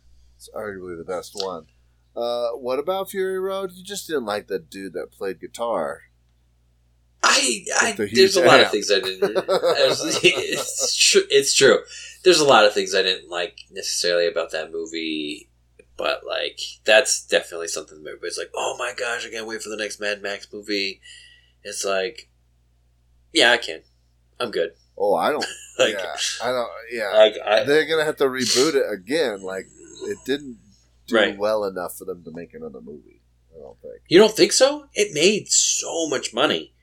arguably the best one. Uh, what about Fury Road? You just didn't like that dude that played guitar. I, I the there's a amp. lot of things I didn't. I was, it's, tr- it's true. There's a lot of things I didn't like necessarily about that movie, but like that's definitely something that everybody's like, "Oh my gosh, I can't wait for the next Mad Max movie." It's like, yeah, I can. I'm good. Oh, I don't. like, yeah, I don't. Yeah, like, I, they're gonna have to reboot it again. Like it didn't do right. well enough for them to make another movie. I don't think. You don't think so? It made so much money.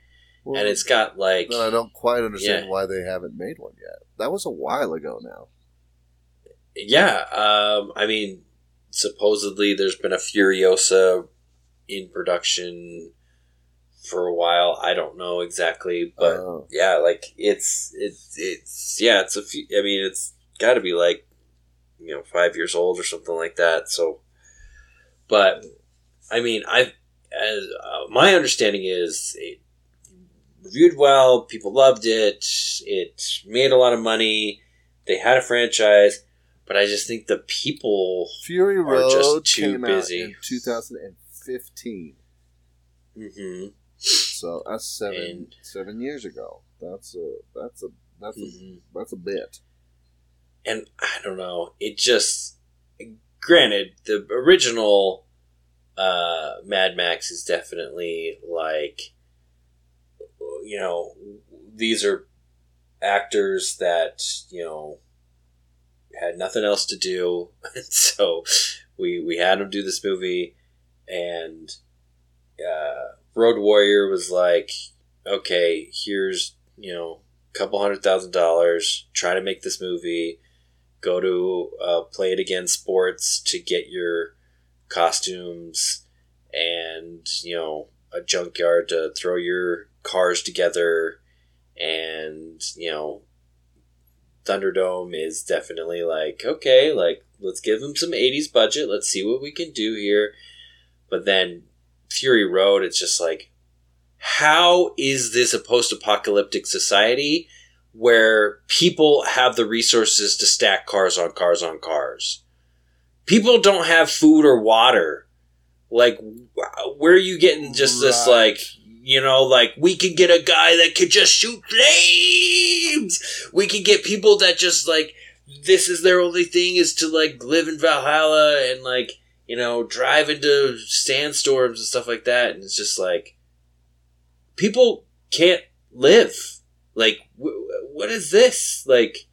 Well, and it's got like... No, I don't quite understand yeah. why they haven't made one yet. That was a while ago now. Yeah. Um, I mean, supposedly there's been a Furiosa in production for a while. I don't know exactly. But oh. yeah, like it's... It's... it's yeah, it's a few... I mean, it's got to be like, you know, five years old or something like that. So, but, I mean, I... as uh, my understanding is... It, reviewed well, people loved it, it made a lot of money, they had a franchise, but I just think the people Fury Road are just too came busy. Out in two thousand fifteen. Mm-hmm. So that's seven and, seven years ago. That's a that's a that's mm-hmm. a that's a bit. And I don't know. It just granted the original uh, Mad Max is definitely like. You know, these are actors that, you know, had nothing else to do. so we we had them do this movie. And uh, Road Warrior was like, okay, here's, you know, a couple hundred thousand dollars. Try to make this movie. Go to uh, Play It Again Sports to get your costumes and, you know, a junkyard to throw your cars together, and you know Thunderdome is definitely like, okay, like let's give them some eighties budget, let's see what we can do here. But then Fury Road, it's just like, how is this a post-apocalyptic society where people have the resources to stack cars on cars on cars? People don't have food or water. Like, where are you getting just right. this like, you know, like, we could get a guy that could just shoot flames. We could get people that just, like, this is their only thing is to, like, live in Valhalla and, like, you know, drive into sandstorms and stuff like that. And it's just, like, people can't live. Like, w- what is this? Like,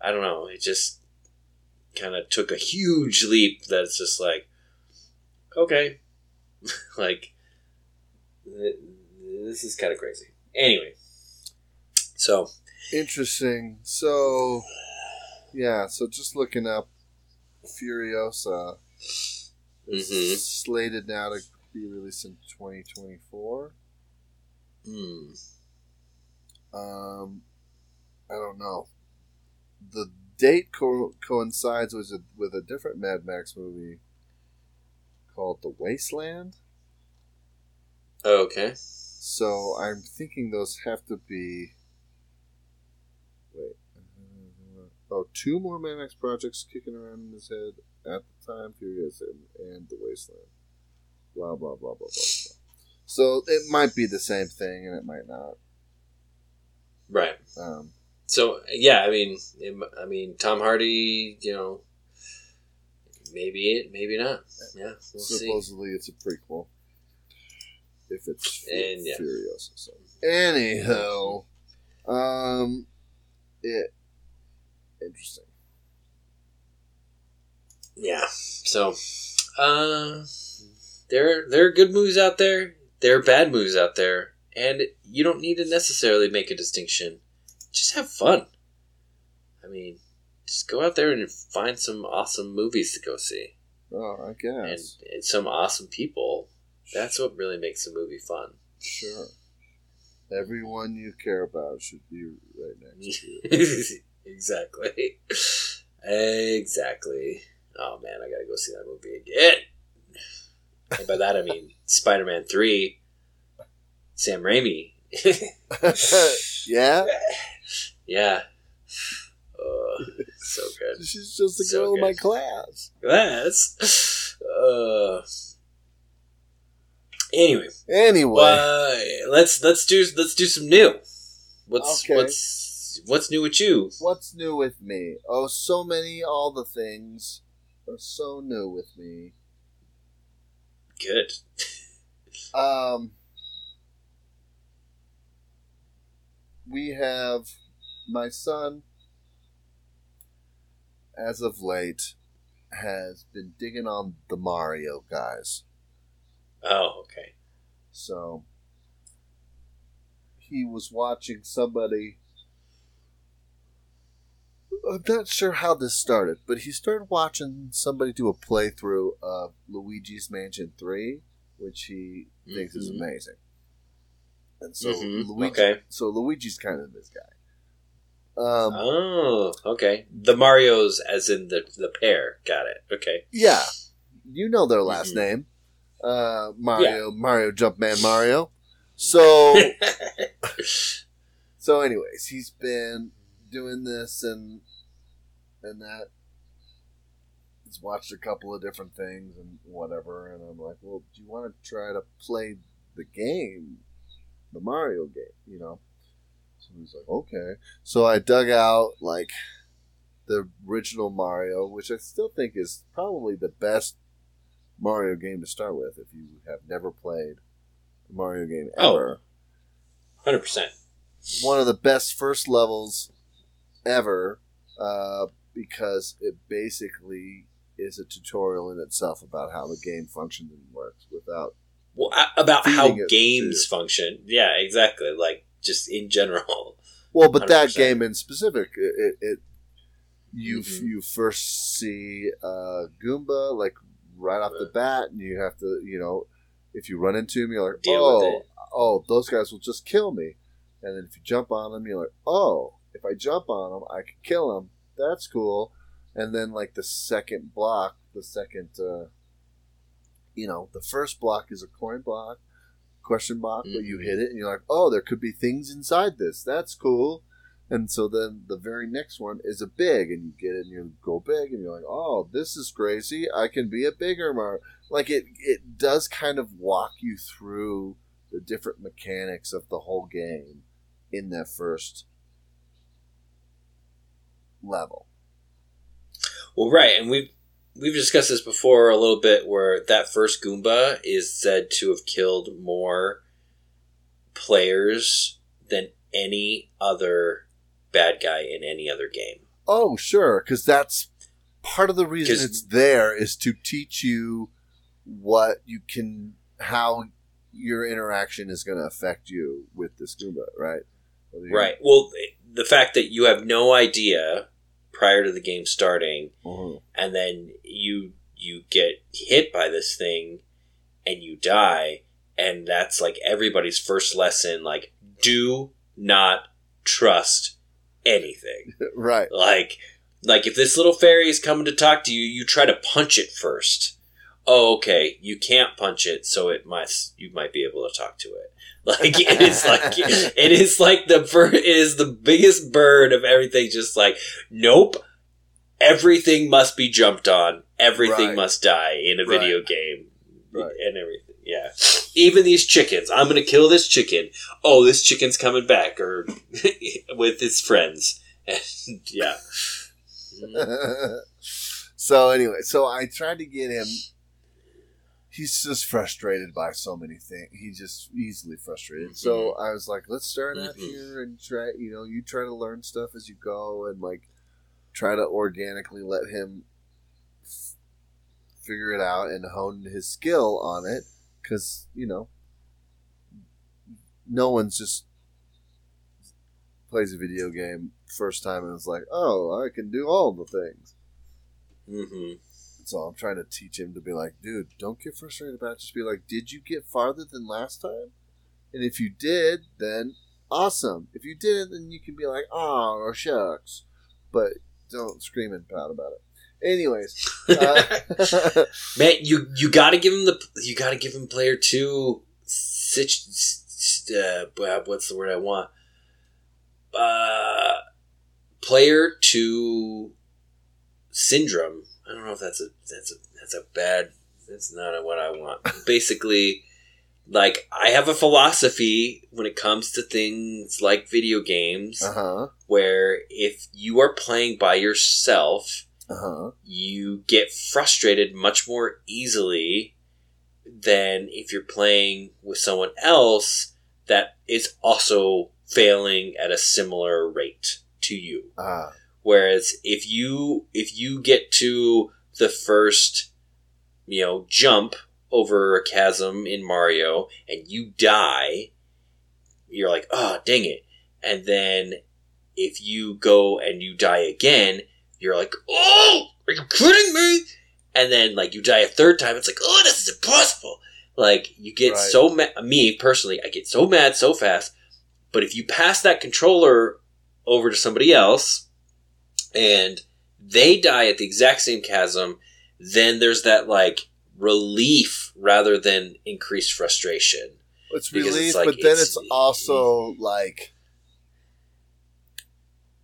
I don't know. It just kind of took a huge leap that it's just, like, okay. like, it, This is kind of crazy. Anyway. So. Interesting. So, yeah. So, just looking up Furiosa. It's mm-hmm. slated now to be released in twenty twenty-four. Hmm. Um, I don't know. The date co- coincides with a, with a different Mad Max movie called The Wasteland. Oh, okay. So I'm thinking those have to be. Wait, oh, two more Mad Max projects kicking around in his head at the time. Furious and, and The Wasteland. Blah blah blah blah blah blah. So it might be the same thing, and it might not. Right. Um. So yeah, I mean, it, I mean, Tom Hardy, you know, maybe it, maybe not. Yeah, we'll supposedly see. It's a prequel. If it's and, yeah. Furiosa. So. Anyhow, um, it interesting. Yeah. So, uh, there there are good movies out there. There are bad movies out there, and you don't need to necessarily make a distinction. Just have fun. I mean, just go out there and find some awesome movies to go see. Oh, I guess. And, and some awesome people. That's what really makes a movie fun. Sure. Everyone you care about should be right next to you. Exactly. Exactly. Oh, man, I gotta go see that movie again. And by that, I mean Spider-Man three, Sam Raimi. Yeah? Yeah. Uh, so good. She's just a so girl good. in my class. Class? Uh... Anyway, anyway, uh, let's let's do let's do some new. What's okay. what's what's new with you? What's new with me? Oh, so many. All the things are so new with me. Good. um, we have my son. As of late, has been digging on the Mario guys. Oh, okay. So, he was watching somebody. I'm not sure how this started, but he started watching somebody do a playthrough of Luigi's Mansion three, which he mm-hmm. thinks is amazing. And so, mm-hmm. Luigi, okay. so Luigi's kind of this guy. Um, oh, okay. The Mario's as in the, the pair. Got it. Okay. Yeah. You know their last mm-hmm. name. Uh, Mario, yeah. Mario Jumpman Mario. So, so anyways, he's been doing this and and that. He's watched a couple of different things and whatever, and I'm like, well, do you want to try to play the game, the Mario game, you know? So he's like, okay. So I dug out like the original Mario, which I still think is probably the best Mario game to start with if you have never played a Mario game ever. Oh, one hundred percent. One of the best first levels ever uh, because it basically is a tutorial in itself about how the game functions and works without... Well, about how games function. Yeah, exactly. Like, just in general. Well, but one hundred percent. That game in specific, it, it you mm-hmm. you first see uh, Goomba, like, right off the bat, and you have to, you know, if you run into him, you're like, Deal oh, oh, those guys will just kill me. And then if you jump on them, you're like, oh, if I jump on them, I can kill them. That's cool. And then, like, the second block, the second, uh, you know, the first block is a coin block, question block, mm-hmm. but you hit it, and you're like, oh, there could be things inside this. That's cool. And so then the very next one is a big, and you get it, and you go big, and you're like, oh, this is crazy. I can be a bigger Mario. Like, it it does kind of walk you through the different mechanics of the whole game in that first level. Well, right, and we've, we've discussed this before a little bit, where that first Goomba is said to have killed more players than any other bad guy in any other game. Oh, sure, because that's part of the reason it's there, is to teach you what you can, how your interaction is going to affect you with this Goomba, right? Right. Well, the fact that you have no idea prior to the game starting, mm-hmm. and then you you get hit by this thing and you die, and that's like everybody's first lesson, like, do not trust anything. Right. Like, like if this little fairy is coming to talk to you, you try to punch it first. Oh, okay. You can't punch it, so it must, you might be able to talk to it. Like, it is like, it is like the bird, it is the biggest bird of everything. Just like, nope. Everything must be jumped on. Everything right. must die in a right. video game. Right. And everything. Yeah. Even these chickens. I'm going to kill this chicken. Oh, this chicken's coming back or with his friends. And, yeah. So anyway, so I tried to get him. He's just frustrated by so many things. He's just easily frustrated. Mm-hmm. So I was like, let's start out mm-hmm. here and try, you know, you try to learn stuff as you go and like try to organically let him f- figure it out and hone his skill on it. Because, you know, no one's just plays a video game first time and is like, oh, I can do all the things. Mm-hmm. So I'm trying to teach him to be like, dude, don't get frustrated about it. Just be like, did you get farther than last time? And if you did, then awesome. If you didn't, then you can be like, oh, shucks. But don't scream and pout about it. Anyways, uh, man, you you gotta give him the you gotta give him player two. Such, uh, what's the word I want? Uh, player two syndrome. I don't know if that's a that's a that's a bad. That's not what I want. Basically, like, I have a philosophy when it comes to things like video games, uh-huh. where if you are playing by yourself. Uh-huh. You get frustrated much more easily than if you're playing with someone else that is also failing at a similar rate to you. Uh-huh. Whereas if you if you get to the first, you know, jump over a chasm in Mario and you die, you're like, oh, dang it. And then if you go and you die again, you're like, oh, are you kidding me? And then, like, you die a third time. It's like, oh, this is impossible. Like, you get right. so mad. Me, personally, I get so mad so fast. But if you pass that controller over to somebody else and they die at the exact same chasm, then there's that, like, relief rather than increased frustration. It's relief, it's like, but then it's, it's also, like,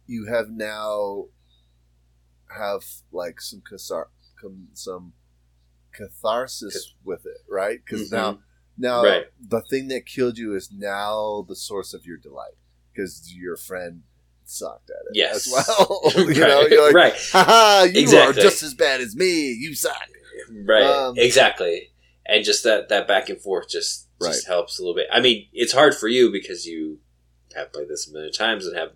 you have now... have like some cathar- some catharsis with it, right? Because mm-hmm. now, now right. the thing that killed you is now the source of your delight because your friend sucked at it yes. as well. you right. know, you're like, right. haha, you exactly. are just as bad as me. You suck. Right, um, exactly. And just that, that back and forth just, just right. helps a little bit. I mean, it's hard for you because you have played this a million times and have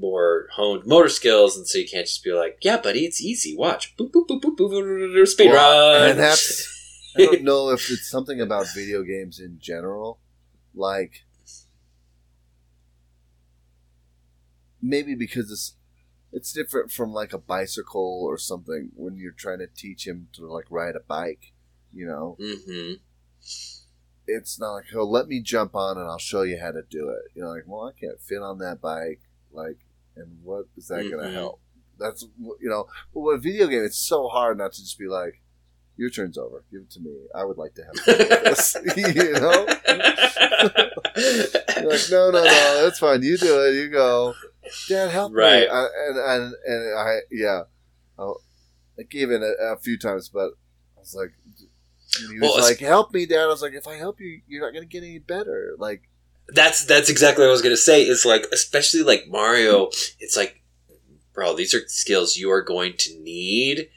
more honed motor skills, and so you can't just be like, yeah, buddy, it's easy, watch. Boop, boop, boop, boop, boop, boop, speed well, run. And that's, I don't know if it's something about video games in general. Like, maybe because it's it's different from, like, a bicycle or something when you're trying to teach him to, like, ride a bike, you know? Mm-hmm. It's not like, oh, let me jump on and I'll show you how to do it. You know, like, well, I can't fit on that bike. Like, and what is that mm-hmm. going to help? That's, you know, but with a video game, it's so hard not to just be like, your turn's over. Give it to me. I would like to have this. You know? You're like, no, no, no, that's fine. You do it. You go. Dad, help right. me. I, and, and, and I, yeah. I, I gave in a, a few times, but I was like, he was well, like, help me, Dad. I was like, if I help you, you're not going to get any better. Like, That's that's exactly what I was going to say. It's like, especially like Mario, it's like, bro, these are skills you are going to need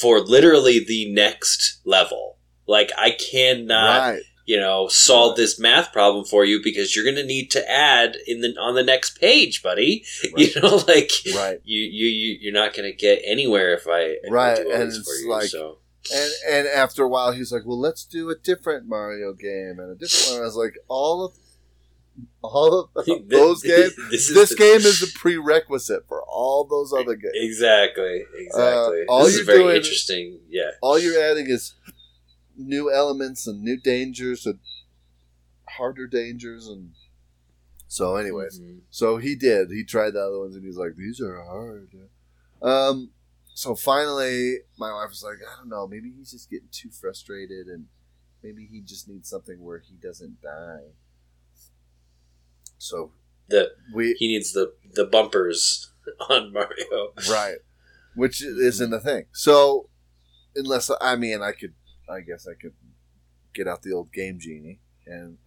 for literally the next level. Like, I cannot, right. you know, solve right. this math problem for you because you're going to need to add in the on the next page, buddy. Right. You know, like, right. you, you, you, you're not going to get anywhere if I if right. I do all and this it's for you, like, so. And and after a while, he's like, well, let's do a different Mario game and a different one. I was like, all of all of those games. this, this the, game is the prerequisite for all those other games. Exactly, exactly. Uh, all this you're is very doing, interesting. Yeah, all you're adding is new elements and new dangers and harder dangers, and so, anyways. Mm-hmm. So he did. He tried the other ones, and he's like, "These are hard." Um. So finally, my wife was like, "I don't know. Maybe he's just getting too frustrated, and maybe he just needs something where he doesn't die." So the we, he needs the, the bumpers on Mario, right? Which isn't a thing. So unless I mean, I could, I guess I could get out the old Game Genie and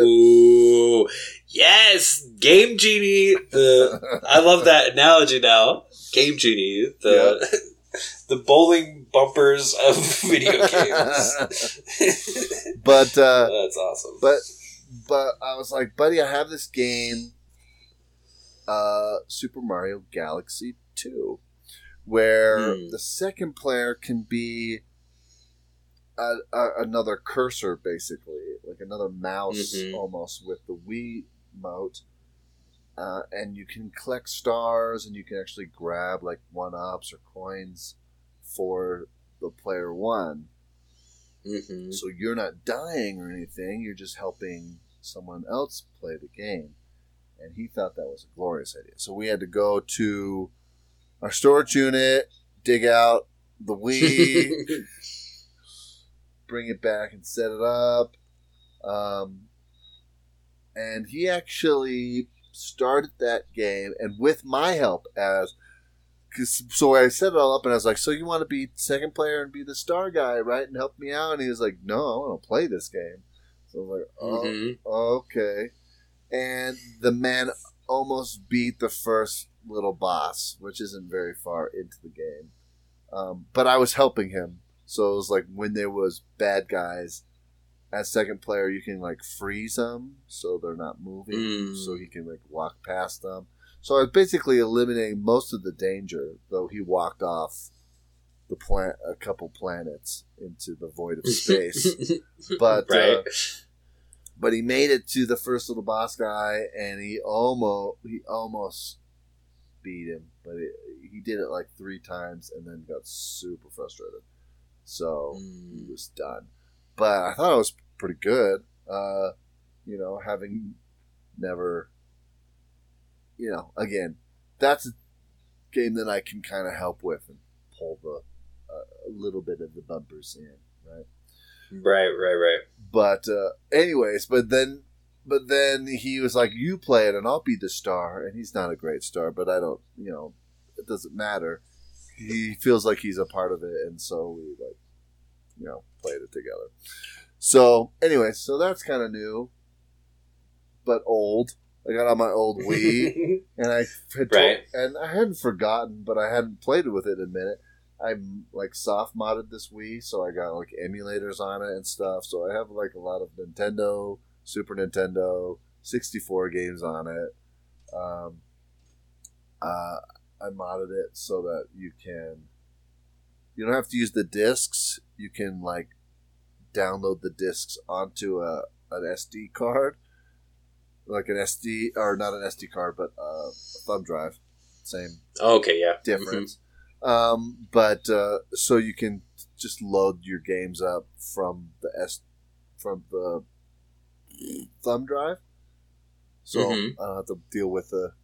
ooh, yes, Game Genie. The I love that analogy now. Game Genie, the yep. the bowling bumpers of video games. But uh, that's awesome. But. But I was like, buddy, I have this game, uh, Super Mario Galaxy two, where mm. the second player can be a, a, another cursor, basically, like another mouse mm-hmm. almost with the Wiimote, Uh, and you can collect stars, and you can actually grab like one-ups or coins for the player one. Mm-hmm. So you're not dying or anything. You're just helping someone else play the game. And he thought that was a glorious idea. So we had to go to our storage unit, dig out the Wii, bring it back and set it up. Um, and he actually started that game, and with my help, as cause, so I set it all up, and I was like, so you want to be second player and be the star guy, right, and help me out? And he was like, no, I want to play this game. So I was like, oh, mm-hmm. okay. And the man almost beat the first little boss, which isn't very far into the game. Um, but I was helping him. So it was like when there was bad guys, as second player, you can like freeze them so they're not moving, mm. so he can like walk past them. So I was basically eliminating most of the danger, though he walked off the plan- a couple planets into the void of space. but right. uh, but he made it to the first little boss guy, and he almost he almost beat him, but it, he did it like three times and then got super frustrated, so mm. he was done. But I thought it was pretty good, uh, you know, having never, you know, again, that's a game that I can kind of help with and pull the uh, a little bit of the bumpers in, right? Right, right, right. But uh, anyways, but then, but then he was like, "You play it, and I'll be the star." And he's not a great star, but I don't, you know, it doesn't matter. He feels like he's a part of it, and so we like, you know, played it together. So anyway, so that's kind of new, but old. I got on my old Wii, and I had right. told, and I hadn't forgotten, but I hadn't played with it in a minute. I like soft modded this Wii, so I got like emulators on it and stuff. So I have like a lot of Nintendo, Super Nintendo, sixty-four games on it. Um, uh, I modded it so that you can, you don't have to use the discs. You can like download the discs onto a an S D card, like an S D or not an S D card, but uh, a thumb drive. Same. Okay. Yeah. Difference. Mm-hmm. Um, but uh, so you can just load your games up from the S from the thumb drive. So mm-hmm. I don't have to deal with the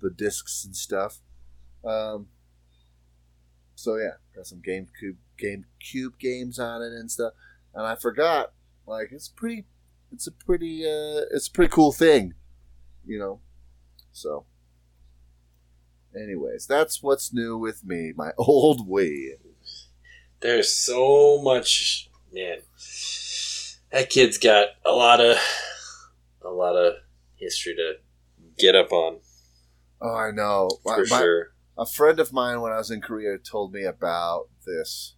the discs and stuff. Um, so yeah, got some GameCube. GameCube games on it and stuff, and I forgot. Like it's pretty, it's a pretty, uh, it's a pretty cool thing, you know. So, anyways, that's what's new with me. My old Wii. There's so much, man. That kid's got a lot of, a lot of history to get up on. Oh, I know for my, sure. My, a friend of mine when I was in Korea told me about this.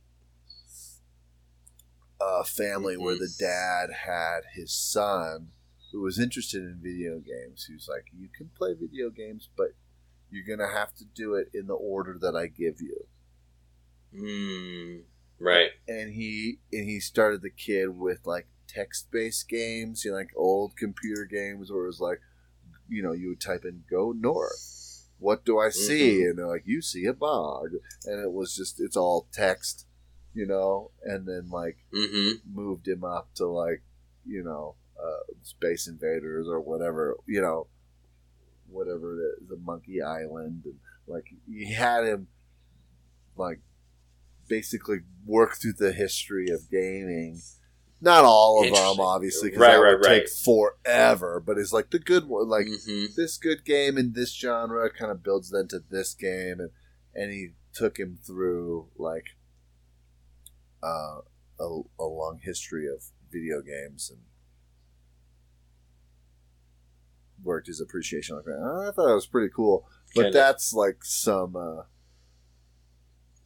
A family where the dad had his son who was interested in video games. He was like, you can play video games, but you're going to have to do it in the order that I give you. Mm, right. And he and he started the kid with like text-based games, you know, like old computer games where it was like, you know, you would type in go north. What do I see? Mm-hmm. And they're like, you see a bog. And it was just, it's all text. You know, and then, like, mm-hmm. moved him up to, like, you know, uh, Space Invaders or whatever, you know, whatever it is, the Monkey Island. And, like, he had him, like, basically work through the history of gaming. Not all of them, obviously, because right, that right, would right. take forever. But it's, like, the good one. Like, mm-hmm. this good game in this genre kind of builds then to this game. And, and he took him through, like... Uh, a, a long history of video games and worked his appreciation on it. I thought it was pretty cool, but Kinda. that's like some. Uh,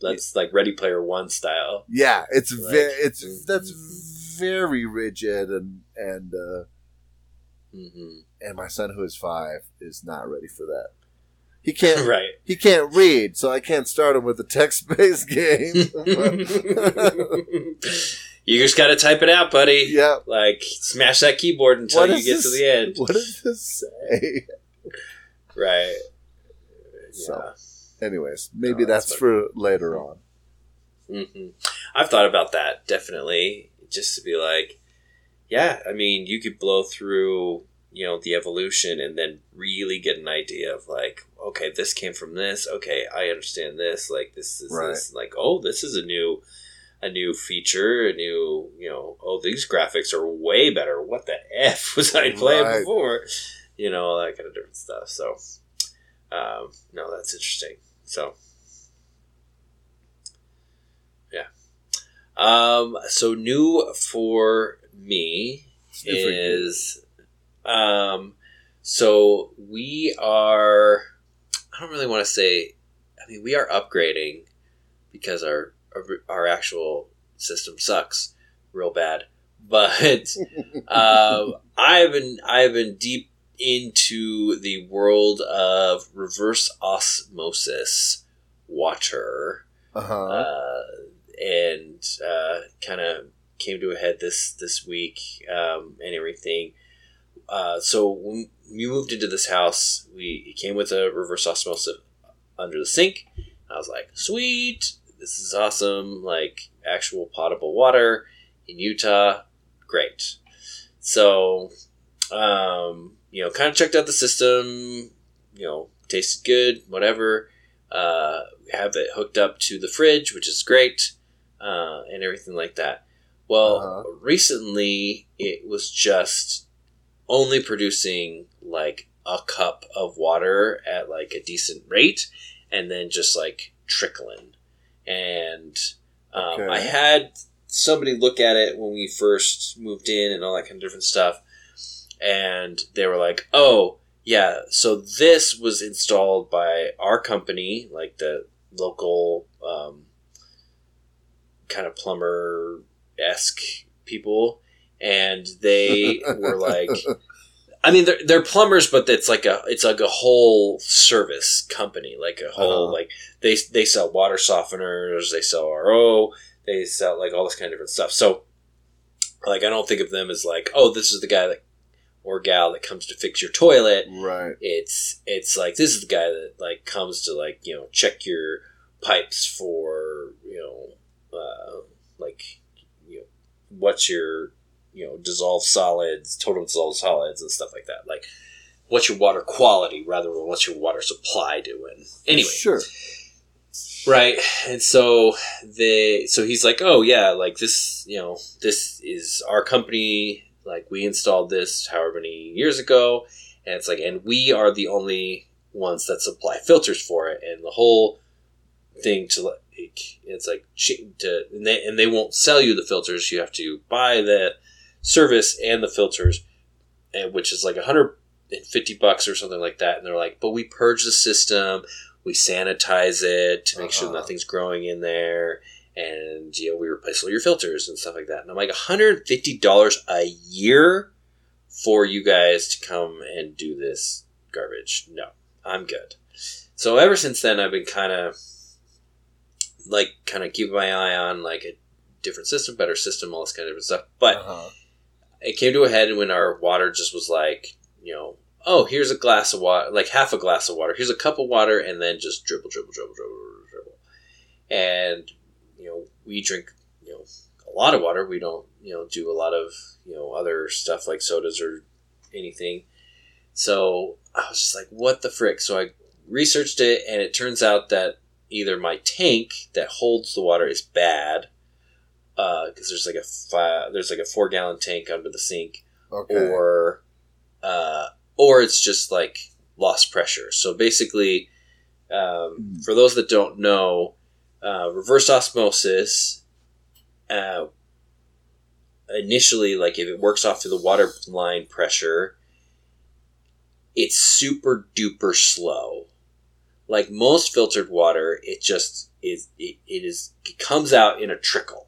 that's yeah. like Ready Player One style. Yeah, it's like, very it's mm-hmm. that's very rigid and and uh, mm-hmm. and my son who is five is not ready for that. He can't. Right. He can't read, so I can't start him with a text-based game. You just got to type it out, buddy. Yeah. Like smash that keyboard until you get this, to the end. What does this say? Right. Yeah. So, anyways, maybe no, that's, that's for I mean. later on. Mm-hmm. I've thought about that, definitely. Just to be like, yeah, I mean, you could blow through, you know, the evolution and then really get an idea of like, okay, this came from this. Okay, I understand this. Like, this is right. this. Like, oh, this is a new... a new feature, a new, you know, oh, these graphics are way better. What the F was I playing right. before? You know, all that kind of different stuff. So, um, no, that's interesting. So, yeah. Um, so new for me is, um, so we are, I don't really want to say, I mean, we are upgrading because our, our actual system sucks real bad, but um, I've been I've been deep into the world of reverse osmosis water, uh-huh. uh, and uh, kind of came to a head this this week um, and everything. Uh, so when we moved into this house, we it came with a reverse osmosis under the sink. I was like, sweet. This is awesome, like actual potable water in Utah. Great. So, um, you know, kind of checked out the system, you know, tasted good, whatever. Uh, have it hooked up to the fridge, which is great, uh, and everything like that. Well, uh-huh. recently it was just only producing like a cup of water at like a decent rate and then just like trickling. And um, okay. I had somebody look at it when we first moved in and all that kind of different stuff. And they were like, oh, yeah, so this was installed by our company, like the local um, kind of plumber-esque people. And they were like, I mean, they're, they're plumbers, but it's like a it's like a whole service company, like a whole uh-huh. like they they sell water softeners, they sell R O, they sell like all this kind of different stuff. So, like, I don't think of them as like, oh, this is the guy that or gal that comes to fix your toilet. Right. It's it's like this is the guy that like comes to like you know check your pipes for you know uh, like you know what's your you know, dissolve solids, total dissolve solids and stuff like that. Like what's your water quality rather than what's your water supply doing. Anyway. Sure. Right. And so they, so he's like, oh yeah, like this, you know, this is our company. Like we installed this however many years ago. And it's like, and we are the only ones that supply filters for it. And the whole thing to like, it's like, to, and they, and they won't sell you the filters. You have to buy the service and the filters, and which is like one hundred fifty bucks or something like that. And they're like, but we purge the system, we sanitize it to make uh-huh. sure nothing's growing in there, and you know we replace all your filters and stuff like that. And I'm like, one hundred fifty dollars a year for you guys to come and do this garbage? No, I'm good. So ever since then, I've been kind of like kind of keeping my eye on like a different system, better system, all this kind of different stuff, but. Uh-huh. It came to a head when our water just was like, you know, oh, here's a glass of water, like half a glass of water. Here's a cup of water, and then just dribble, dribble, dribble, dribble, dribble. And, you know, we drink, you know, a lot of water. We don't, you know, do a lot of, you know, other stuff like sodas or anything. So I was just like, what the frick? So I researched it, and it turns out that either my tank that holds the water is bad, because uh, there's like a five, there's like a four gallon tank under the sink, okay. or uh, or it's just like lost pressure. So basically, um, for those that don't know, uh, reverse osmosis. Uh, initially, like if it works off to the water line pressure, it's super duper slow. Like most filtered water, it just is it, it is it comes out in a trickle.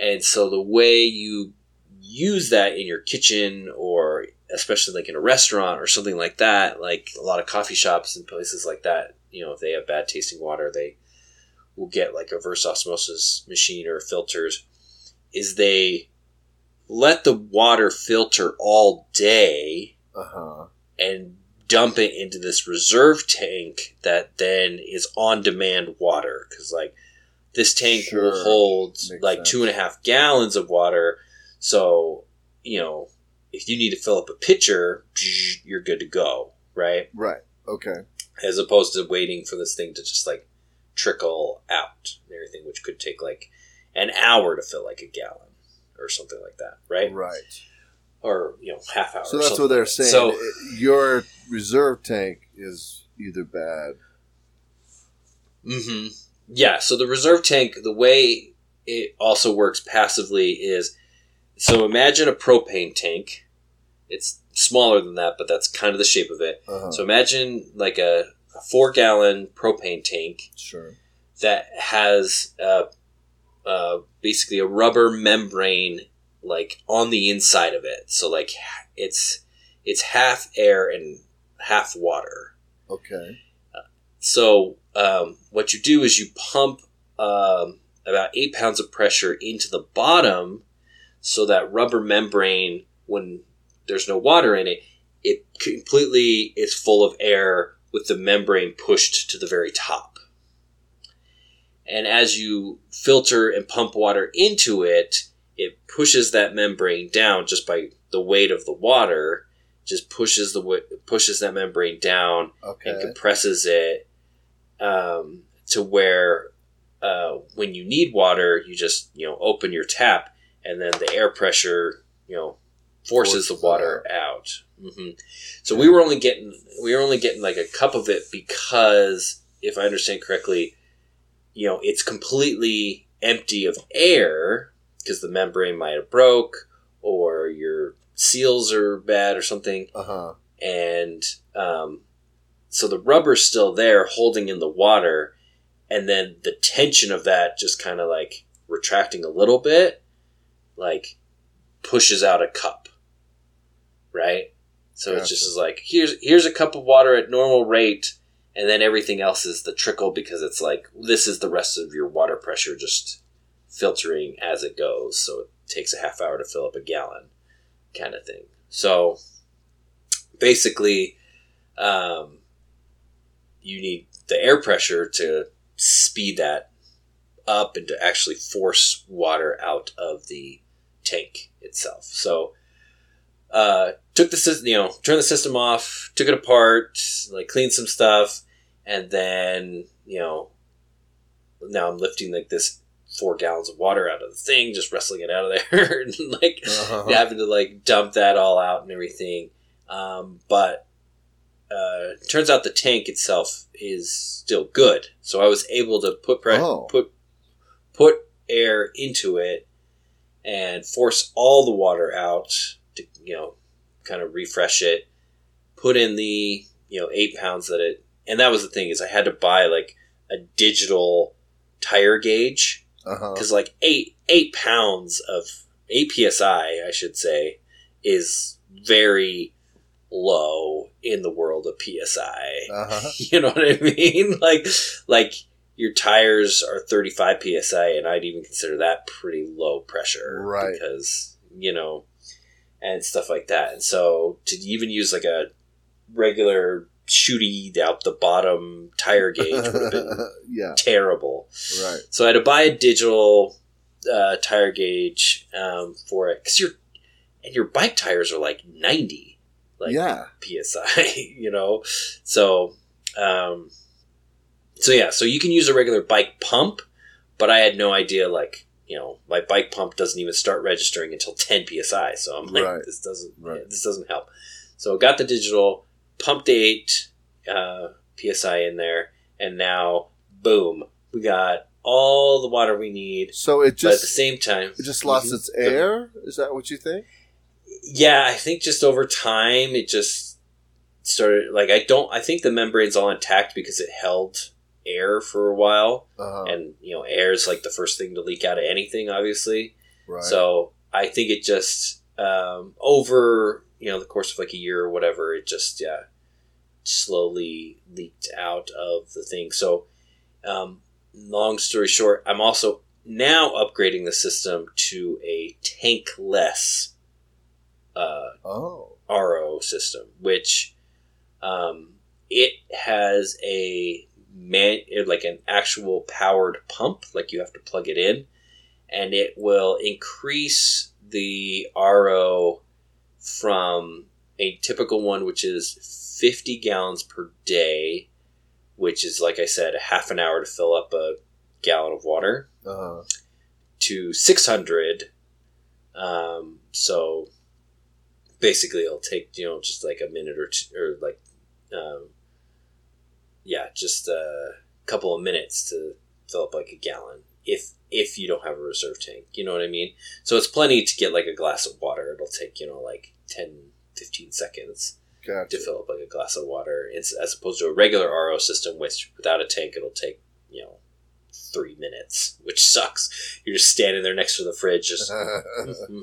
And so the way you use that in your kitchen or especially like in a restaurant or something like that, like a lot of coffee shops and places like that, you know, if they have bad tasting water, they will get like a reverse osmosis machine or filters, is they let the water filter all day uh-huh. and dump it into this reserve tank that then is on-demand water. Because, like, this tank sure. will hold, Makes like, sense. two and a half gallons of water. So, you know, if you need to fill up a pitcher, you're good to go, right? Right, okay. As opposed to waiting for this thing to just, like, trickle out and everything, which could take, like, an hour to fill, like, a gallon or something like that, right? Right. Or, you know, half hour. So that's what they're saying. So your reserve tank is either bad. Mm-hmm. Yeah, so the reserve tank, the way it also works passively is, so imagine a propane tank. It's smaller than that, but that's kind of the shape of it. Uh-huh. So imagine like a, a four-gallon propane tank sure. that has uh, uh, basically a rubber membrane like on the inside of it. So like it's it's half air and half water. Okay. Uh, so um, what you do is you pump um, about eight pounds of pressure into the bottom so that rubber membrane, when there's no water in it, it completely is full of air with the membrane pushed to the very top. And as you filter and pump water into it, it pushes that membrane down just by the weight of the water. Just pushes the w- pushes that membrane down okay. and compresses it um, to where uh, when you need water, you just you know open your tap and then the air pressure you know forces, forces the water the out. Mm-hmm. So yeah. we were only getting we were only getting like a cup of it because, if I understand correctly, you know it's completely empty of air. Because the membrane might have broke, or your seals are bad, or something, uh-huh. and um, so the rubber's still there, holding in the water, and then the tension of that just kind of like retracting a little bit, like pushes out a cup, right? So gotcha. It's just like here's here's a cup of water at normal rate, and then everything else is the trickle because it's like this is the rest of your water pressure just filtering as it goes, so it takes a half hour to fill up a gallon kind of thing. So basically um you need the air pressure to speed that up and to actually force water out of the tank itself. So uh took the system, you know turned the system off, took it apart, like cleaned some stuff, and then you know now I'm lifting like this four gallons of water out of the thing, just wrestling it out of there and like uh-huh. having to like dump that all out and everything. Um, but uh, turns out the tank itself is still good. So I was able to put, pre- oh. put, put air into it and force all the water out to, you know, kind of refresh it, put in the, you know, eight pounds that it, and that was the thing is I had to buy like a digital tire gauge. Because, uh-huh. like, eight eight pounds of, eight P S I, I should say, is very low in the world of P S I. Uh-huh. You know what I mean? Like, like your tires are thirty-five P S I, and I'd even consider that pretty low pressure. Right. Because, you know, and stuff like that. And so, to even use, like, a regular shooty out the bottom tire gauge would have been yeah. terrible. Right. So I had to buy a digital uh, tire gauge um, for it because your and your bike tires are like ninety, like yeah. P S I. You know, so um, so yeah, so you can use a regular bike pump, but I had no idea. Like you know, my bike pump doesn't even start registering until ten P S I. So I'm like, right. this doesn't right. yeah, this doesn't help. So I got the digital. Pumped eight uh, P S I in there, and now, boom, we got all the water we need. So it just but at the same time, it just lost mm-hmm. its air. Is that what you think? Yeah, I think just over time, it just started. Like I don't. I think the membrane's all intact because it held air for a while, uh-huh. and you know, air is like the first thing to leak out of anything, obviously. Right. So I think it just um, over. You know, the course of like a year or whatever, it just yeah, slowly leaked out of the thing. So, um, long story short, I'm also now upgrading the system to a tankless uh, oh. R O system, which Um, it has a man, like an actual powered pump, like you have to plug it in, and it will increase the R O from a typical one, which is fifty gallons per day, which is, like I said, a half an hour to fill up a gallon of water, uh-huh. to six hundred. Um, so basically it'll take, you know, just like a minute or two, or like, um, yeah, just a couple of minutes to fill up like a gallon. If, if you don't have a reserve tank, you know what I mean? So it's plenty to get like a glass of water. It'll take, you know, like ten, fifteen seconds gotcha. To fill up like a glass of water. It's as opposed to a regular R O system, which without a tank, it'll take, you know, three minutes, which sucks. You're just standing there next to the fridge, just, mm-hmm.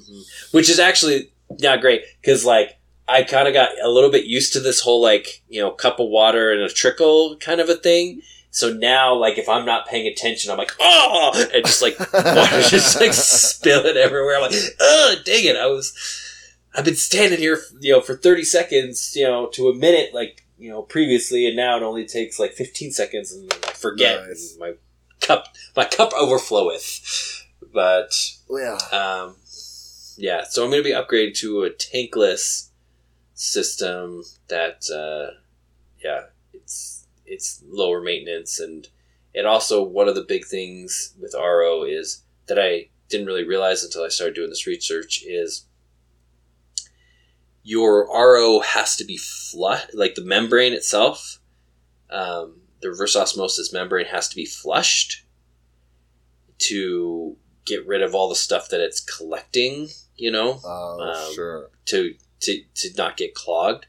which is actually not great. Cause like I kind of got a little bit used to this whole, like, you know, cup of water and a trickle kind of a thing. So now, like, if I'm not paying attention, I'm like, oh, and just like water just like spilling everywhere. I'm like, oh, dang it. I was, I've been standing here, you know, for thirty seconds, you know, to a minute, like, you know, previously. And now it only takes like fifteen seconds and I forget. Nice. And my cup, my cup overfloweth. But, yeah. Um, yeah. So I'm going to be upgraded to a tankless system that, uh, yeah, it's, it's lower maintenance. And it also, one of the big things with R O is that I didn't really realize until I started doing this research is your R O has to be flush, like the membrane itself, um, the reverse osmosis membrane has to be flushed to get rid of all the stuff that it's collecting, you know, oh, um, sure. to, to, to not get clogged.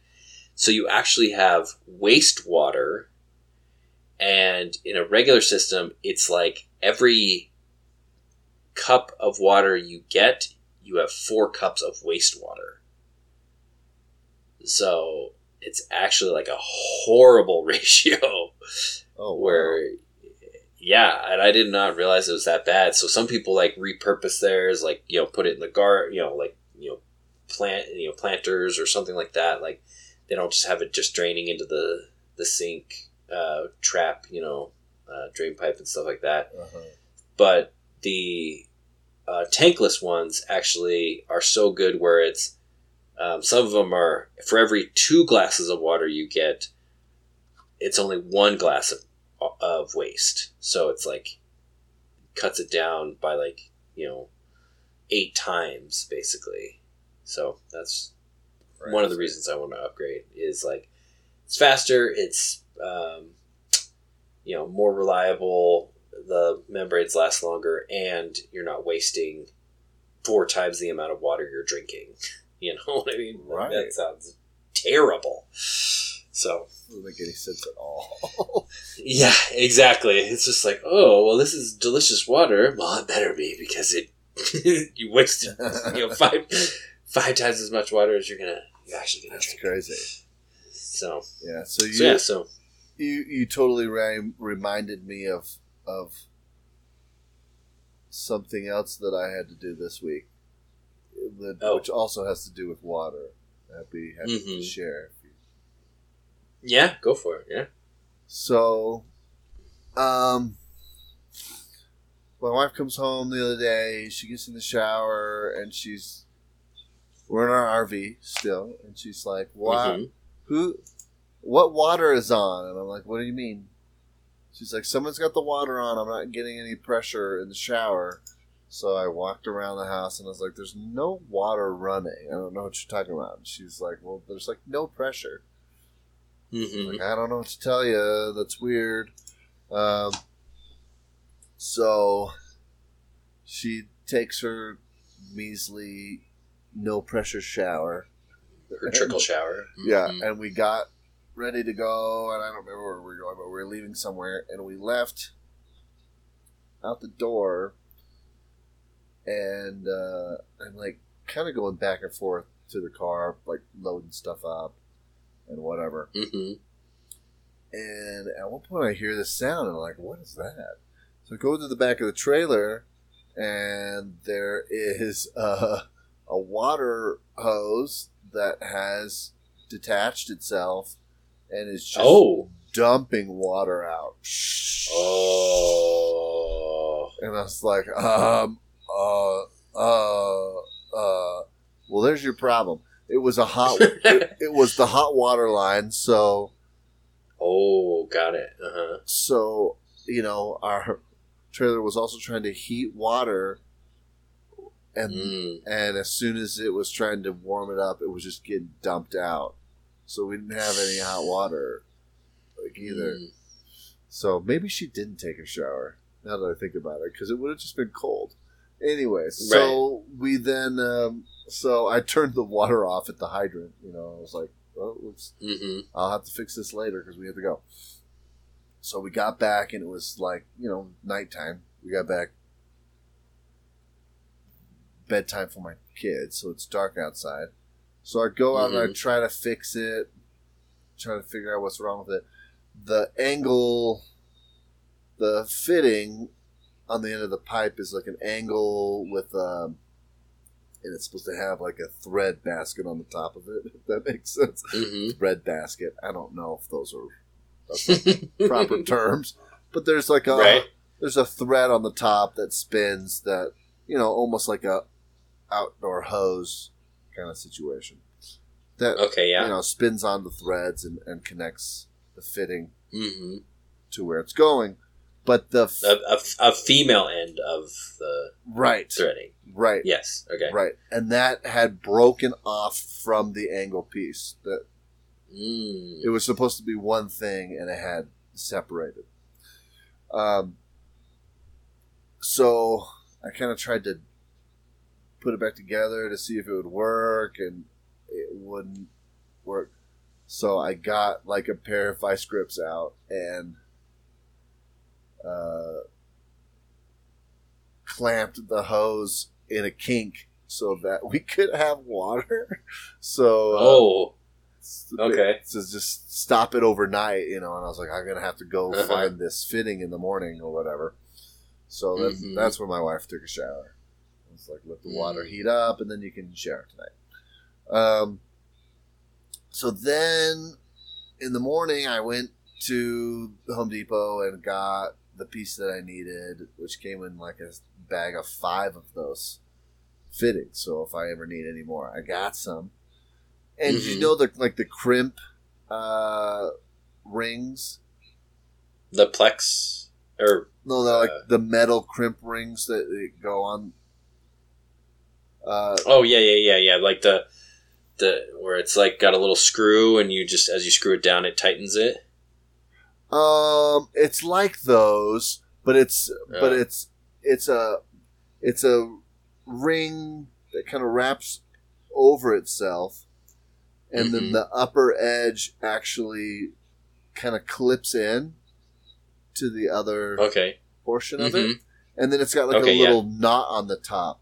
So you actually have wastewater. And in a regular system, it's like every cup of water you get, you have four cups of wastewater. So it's actually like a horrible ratio. Oh, where, wow. Yeah, and I did not realize it was that bad. So some people like repurpose theirs, like, you know, put it in the garden, you know, like, you know, plant, you know, planters or something like that. Like they don't just have it just draining into the, the sink. Uh, trap, you know, uh, drain pipe and stuff like that. Uh-huh. But the uh, tankless ones actually are so good where it's um, some of them are for every two glasses of water you get, it's only one glass of of waste. So it's like cuts it down by like, you know, eight times basically. So that's right. One of the reasons I want to upgrade is like it's faster, it's Um, you know, more reliable, the membranes last longer, and you're not wasting four times the amount of water you're drinking. You know what I mean? Right. That sounds terrible. So doesn't make any sense at all. Yeah, exactly. It's just like, oh, well, this is delicious water. Well, it better be because it you wasted you know five five times as much water as you're gonna you're actually gonna That's drink. That's crazy. So yeah, so you so, yeah, so You you totally re- reminded me of of something else that I had to do this week, that, oh. which also has to do with water. I'd be happy mm-hmm. to share. Yeah, go for it. Yeah. So, um, my wife comes home the other day. She gets in the shower and she's we're in our R V still, and she's like, "Wow, mm-hmm. who?" What water is on? And I'm like, what do you mean? She's like, someone's got the water on. I'm not getting any pressure in the shower. So I walked around the house and I was like, there's no water running. I don't know what you're talking about. And she's like, well, there's like no pressure. Mm-hmm. Like, I don't know what to tell you. That's weird. Um, so she takes her measly no pressure shower. Her trickle shower. Yeah. Mm-hmm. And we got ready to go, and I don't remember where we were going, but we were leaving somewhere, and we left out the door, and uh, I'm, like, kind of going back and forth to the car, like, loading stuff up and whatever. Mm-hmm. And at one point I hear this sound, and I'm like, what is that? So I go to the back of the trailer, and there is a, a water hose that has detached itself and it's just oh. dumping water out. Oh. And I was like, um, uh, uh, uh. Well, there's your problem. It was a hot. it, it was the hot water line. So. Oh, got it. Uh huh. So you know our trailer was also trying to heat water. And mm. and as soon as it was trying to warm it up, it was just getting dumped out. So we didn't have any hot water like either. Mm. So maybe she didn't take a shower, now that I think about it, because it would have just been cold. Anyway, right. so we then... Um, so I turned the water off at the hydrant. You know, I was like, well, let's, mm-hmm. I'll have to fix this later because we have to go. So we got back and it was like, you know, nighttime. We got back. Bedtime for my kids, so it's dark outside. So I go out mm-hmm. and I try to fix it, try to figure out what's wrong with it. The angle, the fitting on the end of the pipe is like an angle with um and it's supposed to have like a thread basket on the top of it, if that makes sense. Mm-hmm. Thread basket. I don't know if those are that's proper terms, but there's like a right. there's a thread on the top that spins that, you know, almost like a outdoor hose kind of situation. That okay, yeah. you know, spins on the threads and, and connects the fitting mm-hmm. to where it's going. But the f- a, a, a female end of the right threading, right? Yes, okay, right. And that had broken off from the angle piece. That mm. it was supposed to be one thing, and it had separated. Um. So. I kind of tried to put it back together to see if it would work, and it wouldn't work. So I got like a pair of vice grips out and uh, clamped the hose in a kink so that we could have water. So oh, uh, okay. So just stop it overnight, you know. And I was like, I'm gonna have to go uh-huh. find this fitting in the morning or whatever. So that's, mm-hmm. that's where my wife took a shower. It's like, let the water heat up, and then you can shower tonight. Um, so then, in the morning, I went to Home Depot and got the piece that I needed, which came in like a bag of five of those fittings. So if I ever need any more, I got some. And mm-hmm. you know the like the crimp uh, rings? The Plex? Or... No, they're like uh, the metal crimp rings that, that go on. Uh, oh yeah, yeah, yeah, yeah. Like the the where it's like got a little screw, and you just as you screw it down, it tightens it. Um, it's like those, but it's uh, but it's it's a it's a ring that kind of wraps over itself, and mm-hmm. then the upper edge actually kind of clips in to the other okay. portion of mm-hmm. it, and then it's got like okay, a little yeah. knot on the top,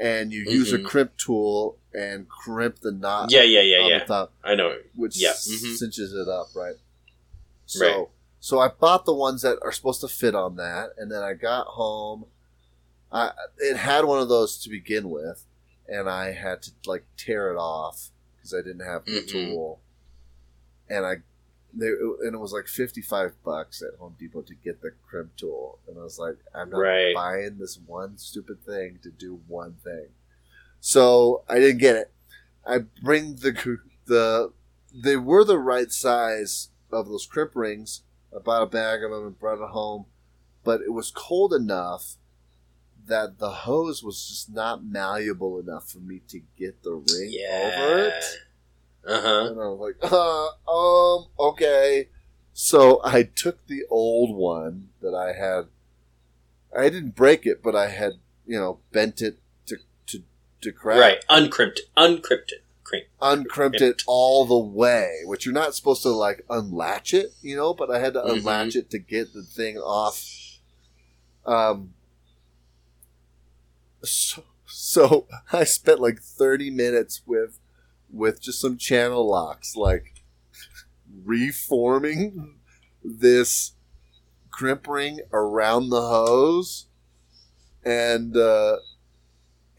and you mm-hmm. use a crimp tool and crimp the knot. Yeah, yeah, yeah, on yeah. the top, I know, which yeah. mm-hmm. cinches it up, right? So, right. so I bought the ones that are supposed to fit on that, and then I got home. I it had one of those to begin with, and I had to like tear it off because I didn't have the mm-hmm. tool, and I. They, and it was like fifty-five bucks at Home Depot to get the crimp tool. And I was like, I'm not right. buying this one stupid thing to do one thing. So I didn't get it. I bring the, the, they were the right size of those crimp rings. I bought a bag of them and brought it home. But it was cold enough that the hose was just not malleable enough for me to get the ring yeah. over it. Uh-huh. And I was like, uh, um, okay. So I took the old one that I had. I didn't break it, but I had, you know, bent it to to, to crack. Right. Uncrimped it. Uncrimped it. Crimp. Uncrimped it all the way, which you're not supposed to, like, unlatch it, you know, but I had to mm-hmm. unlatch it to get the thing off. Um. So, so I spent, like, thirty minutes with... with just some channel locks, like, reforming this crimp ring around the hose. And uh,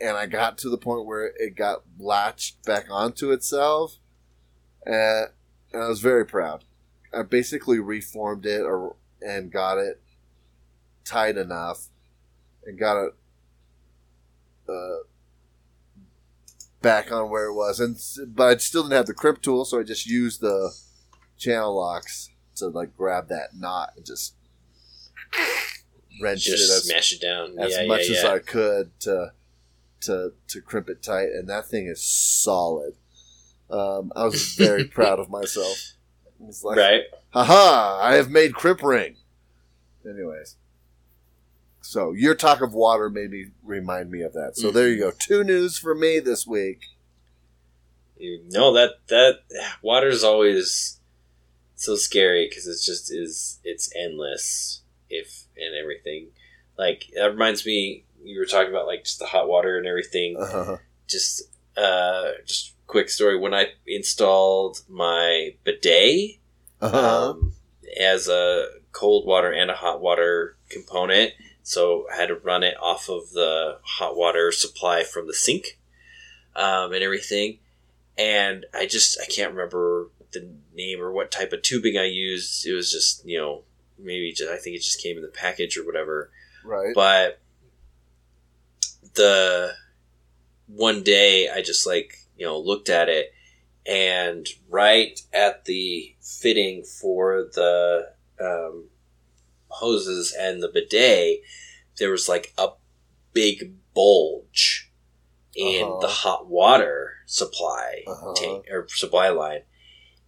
and I got to the point where it got latched back onto itself. And, And I was very proud. I basically reformed it or and got it tight enough and got it uh, back on where it was. And but I still didn't have the crimp tool, so I just used the channel locks to like grab that knot and just wrench just it, as, smash it down as yeah, much yeah, as yeah. I could to to to crimp it tight. And that thing is solid. Um, I was very proud of myself. It was like, right? Haha! I have made crimp ring. Anyways, so your talk of water made me remind me of that. So mm. there you go. Two news for me this week. You know that that water is always so scary because it's just is it's endless if and everything. Like that reminds me, you were talking about like just the hot water and everything. Uh-huh. Just uh, just. Quick story, when I installed my bidet uh-huh. um, as a cold water and a hot water component, so I had to run it off of the hot water supply from the sink um, and everything. And I just, I can't remember the name or what type of tubing I used. It was just, you know, maybe just, I think it just came in the package or whatever. Right. But the one day I just like, you know, looked at it, and right at the fitting for the um, hoses and the bidet, there was like a big bulge in uh-huh. the hot water supply uh-huh. tank or supply line.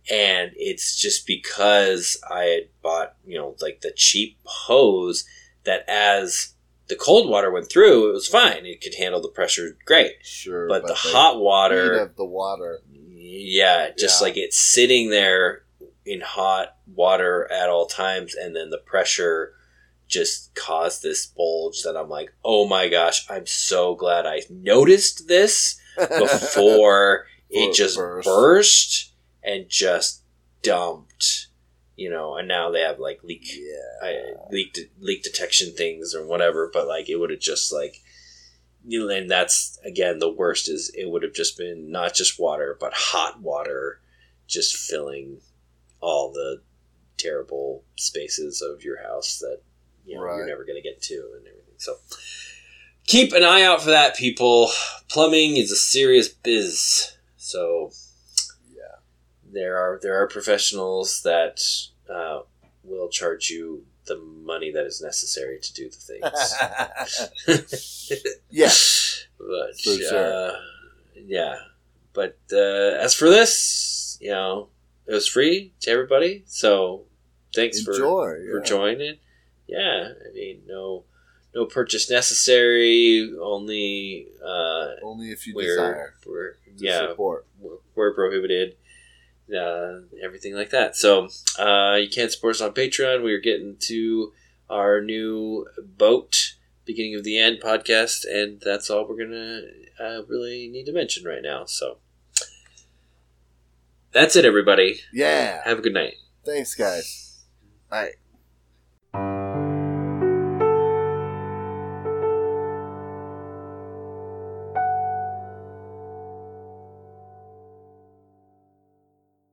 And it's just because I had bought, you know, like the cheap hose that as the cold water went through, it was fine. It could handle the pressure great. Sure. But, but the hot water... the water. Yeah, just yeah. like it's sitting there in hot water at all times, and then the pressure just caused this bulge that I'm like, oh my gosh, I'm so glad I noticed this before it just burst. burst and just dumped. You know, and now they have like leak, yeah. I, leak, de- leak detection things or whatever. But like, it would have just like, you know, and that's again the worst is it would have just been not just water, but hot water, just filling all the terrible spaces of your house that you know right. you're never going to get to and everything. So keep an eye out for that, people. Plumbing is a serious biz, so. There are there are professionals that uh, will charge you the money that is necessary to do the things. yeah, but for sure. uh, yeah, but uh, as for this, you know, it was free to everybody. So thanks Enjoy, for yeah. for joining. Yeah, I mean, no no purchase necessary. Only uh, only if you we're, desire. We're, yeah, support. We're, we're prohibited. Uh, everything like that. So uh, you can support us on Patreon. We are getting to our new boat, beginning of the end podcast, and that's all we're gonna uh, really need to mention right now. So that's it, everybody. Yeah. Have a good night. Thanks, guys. Bye.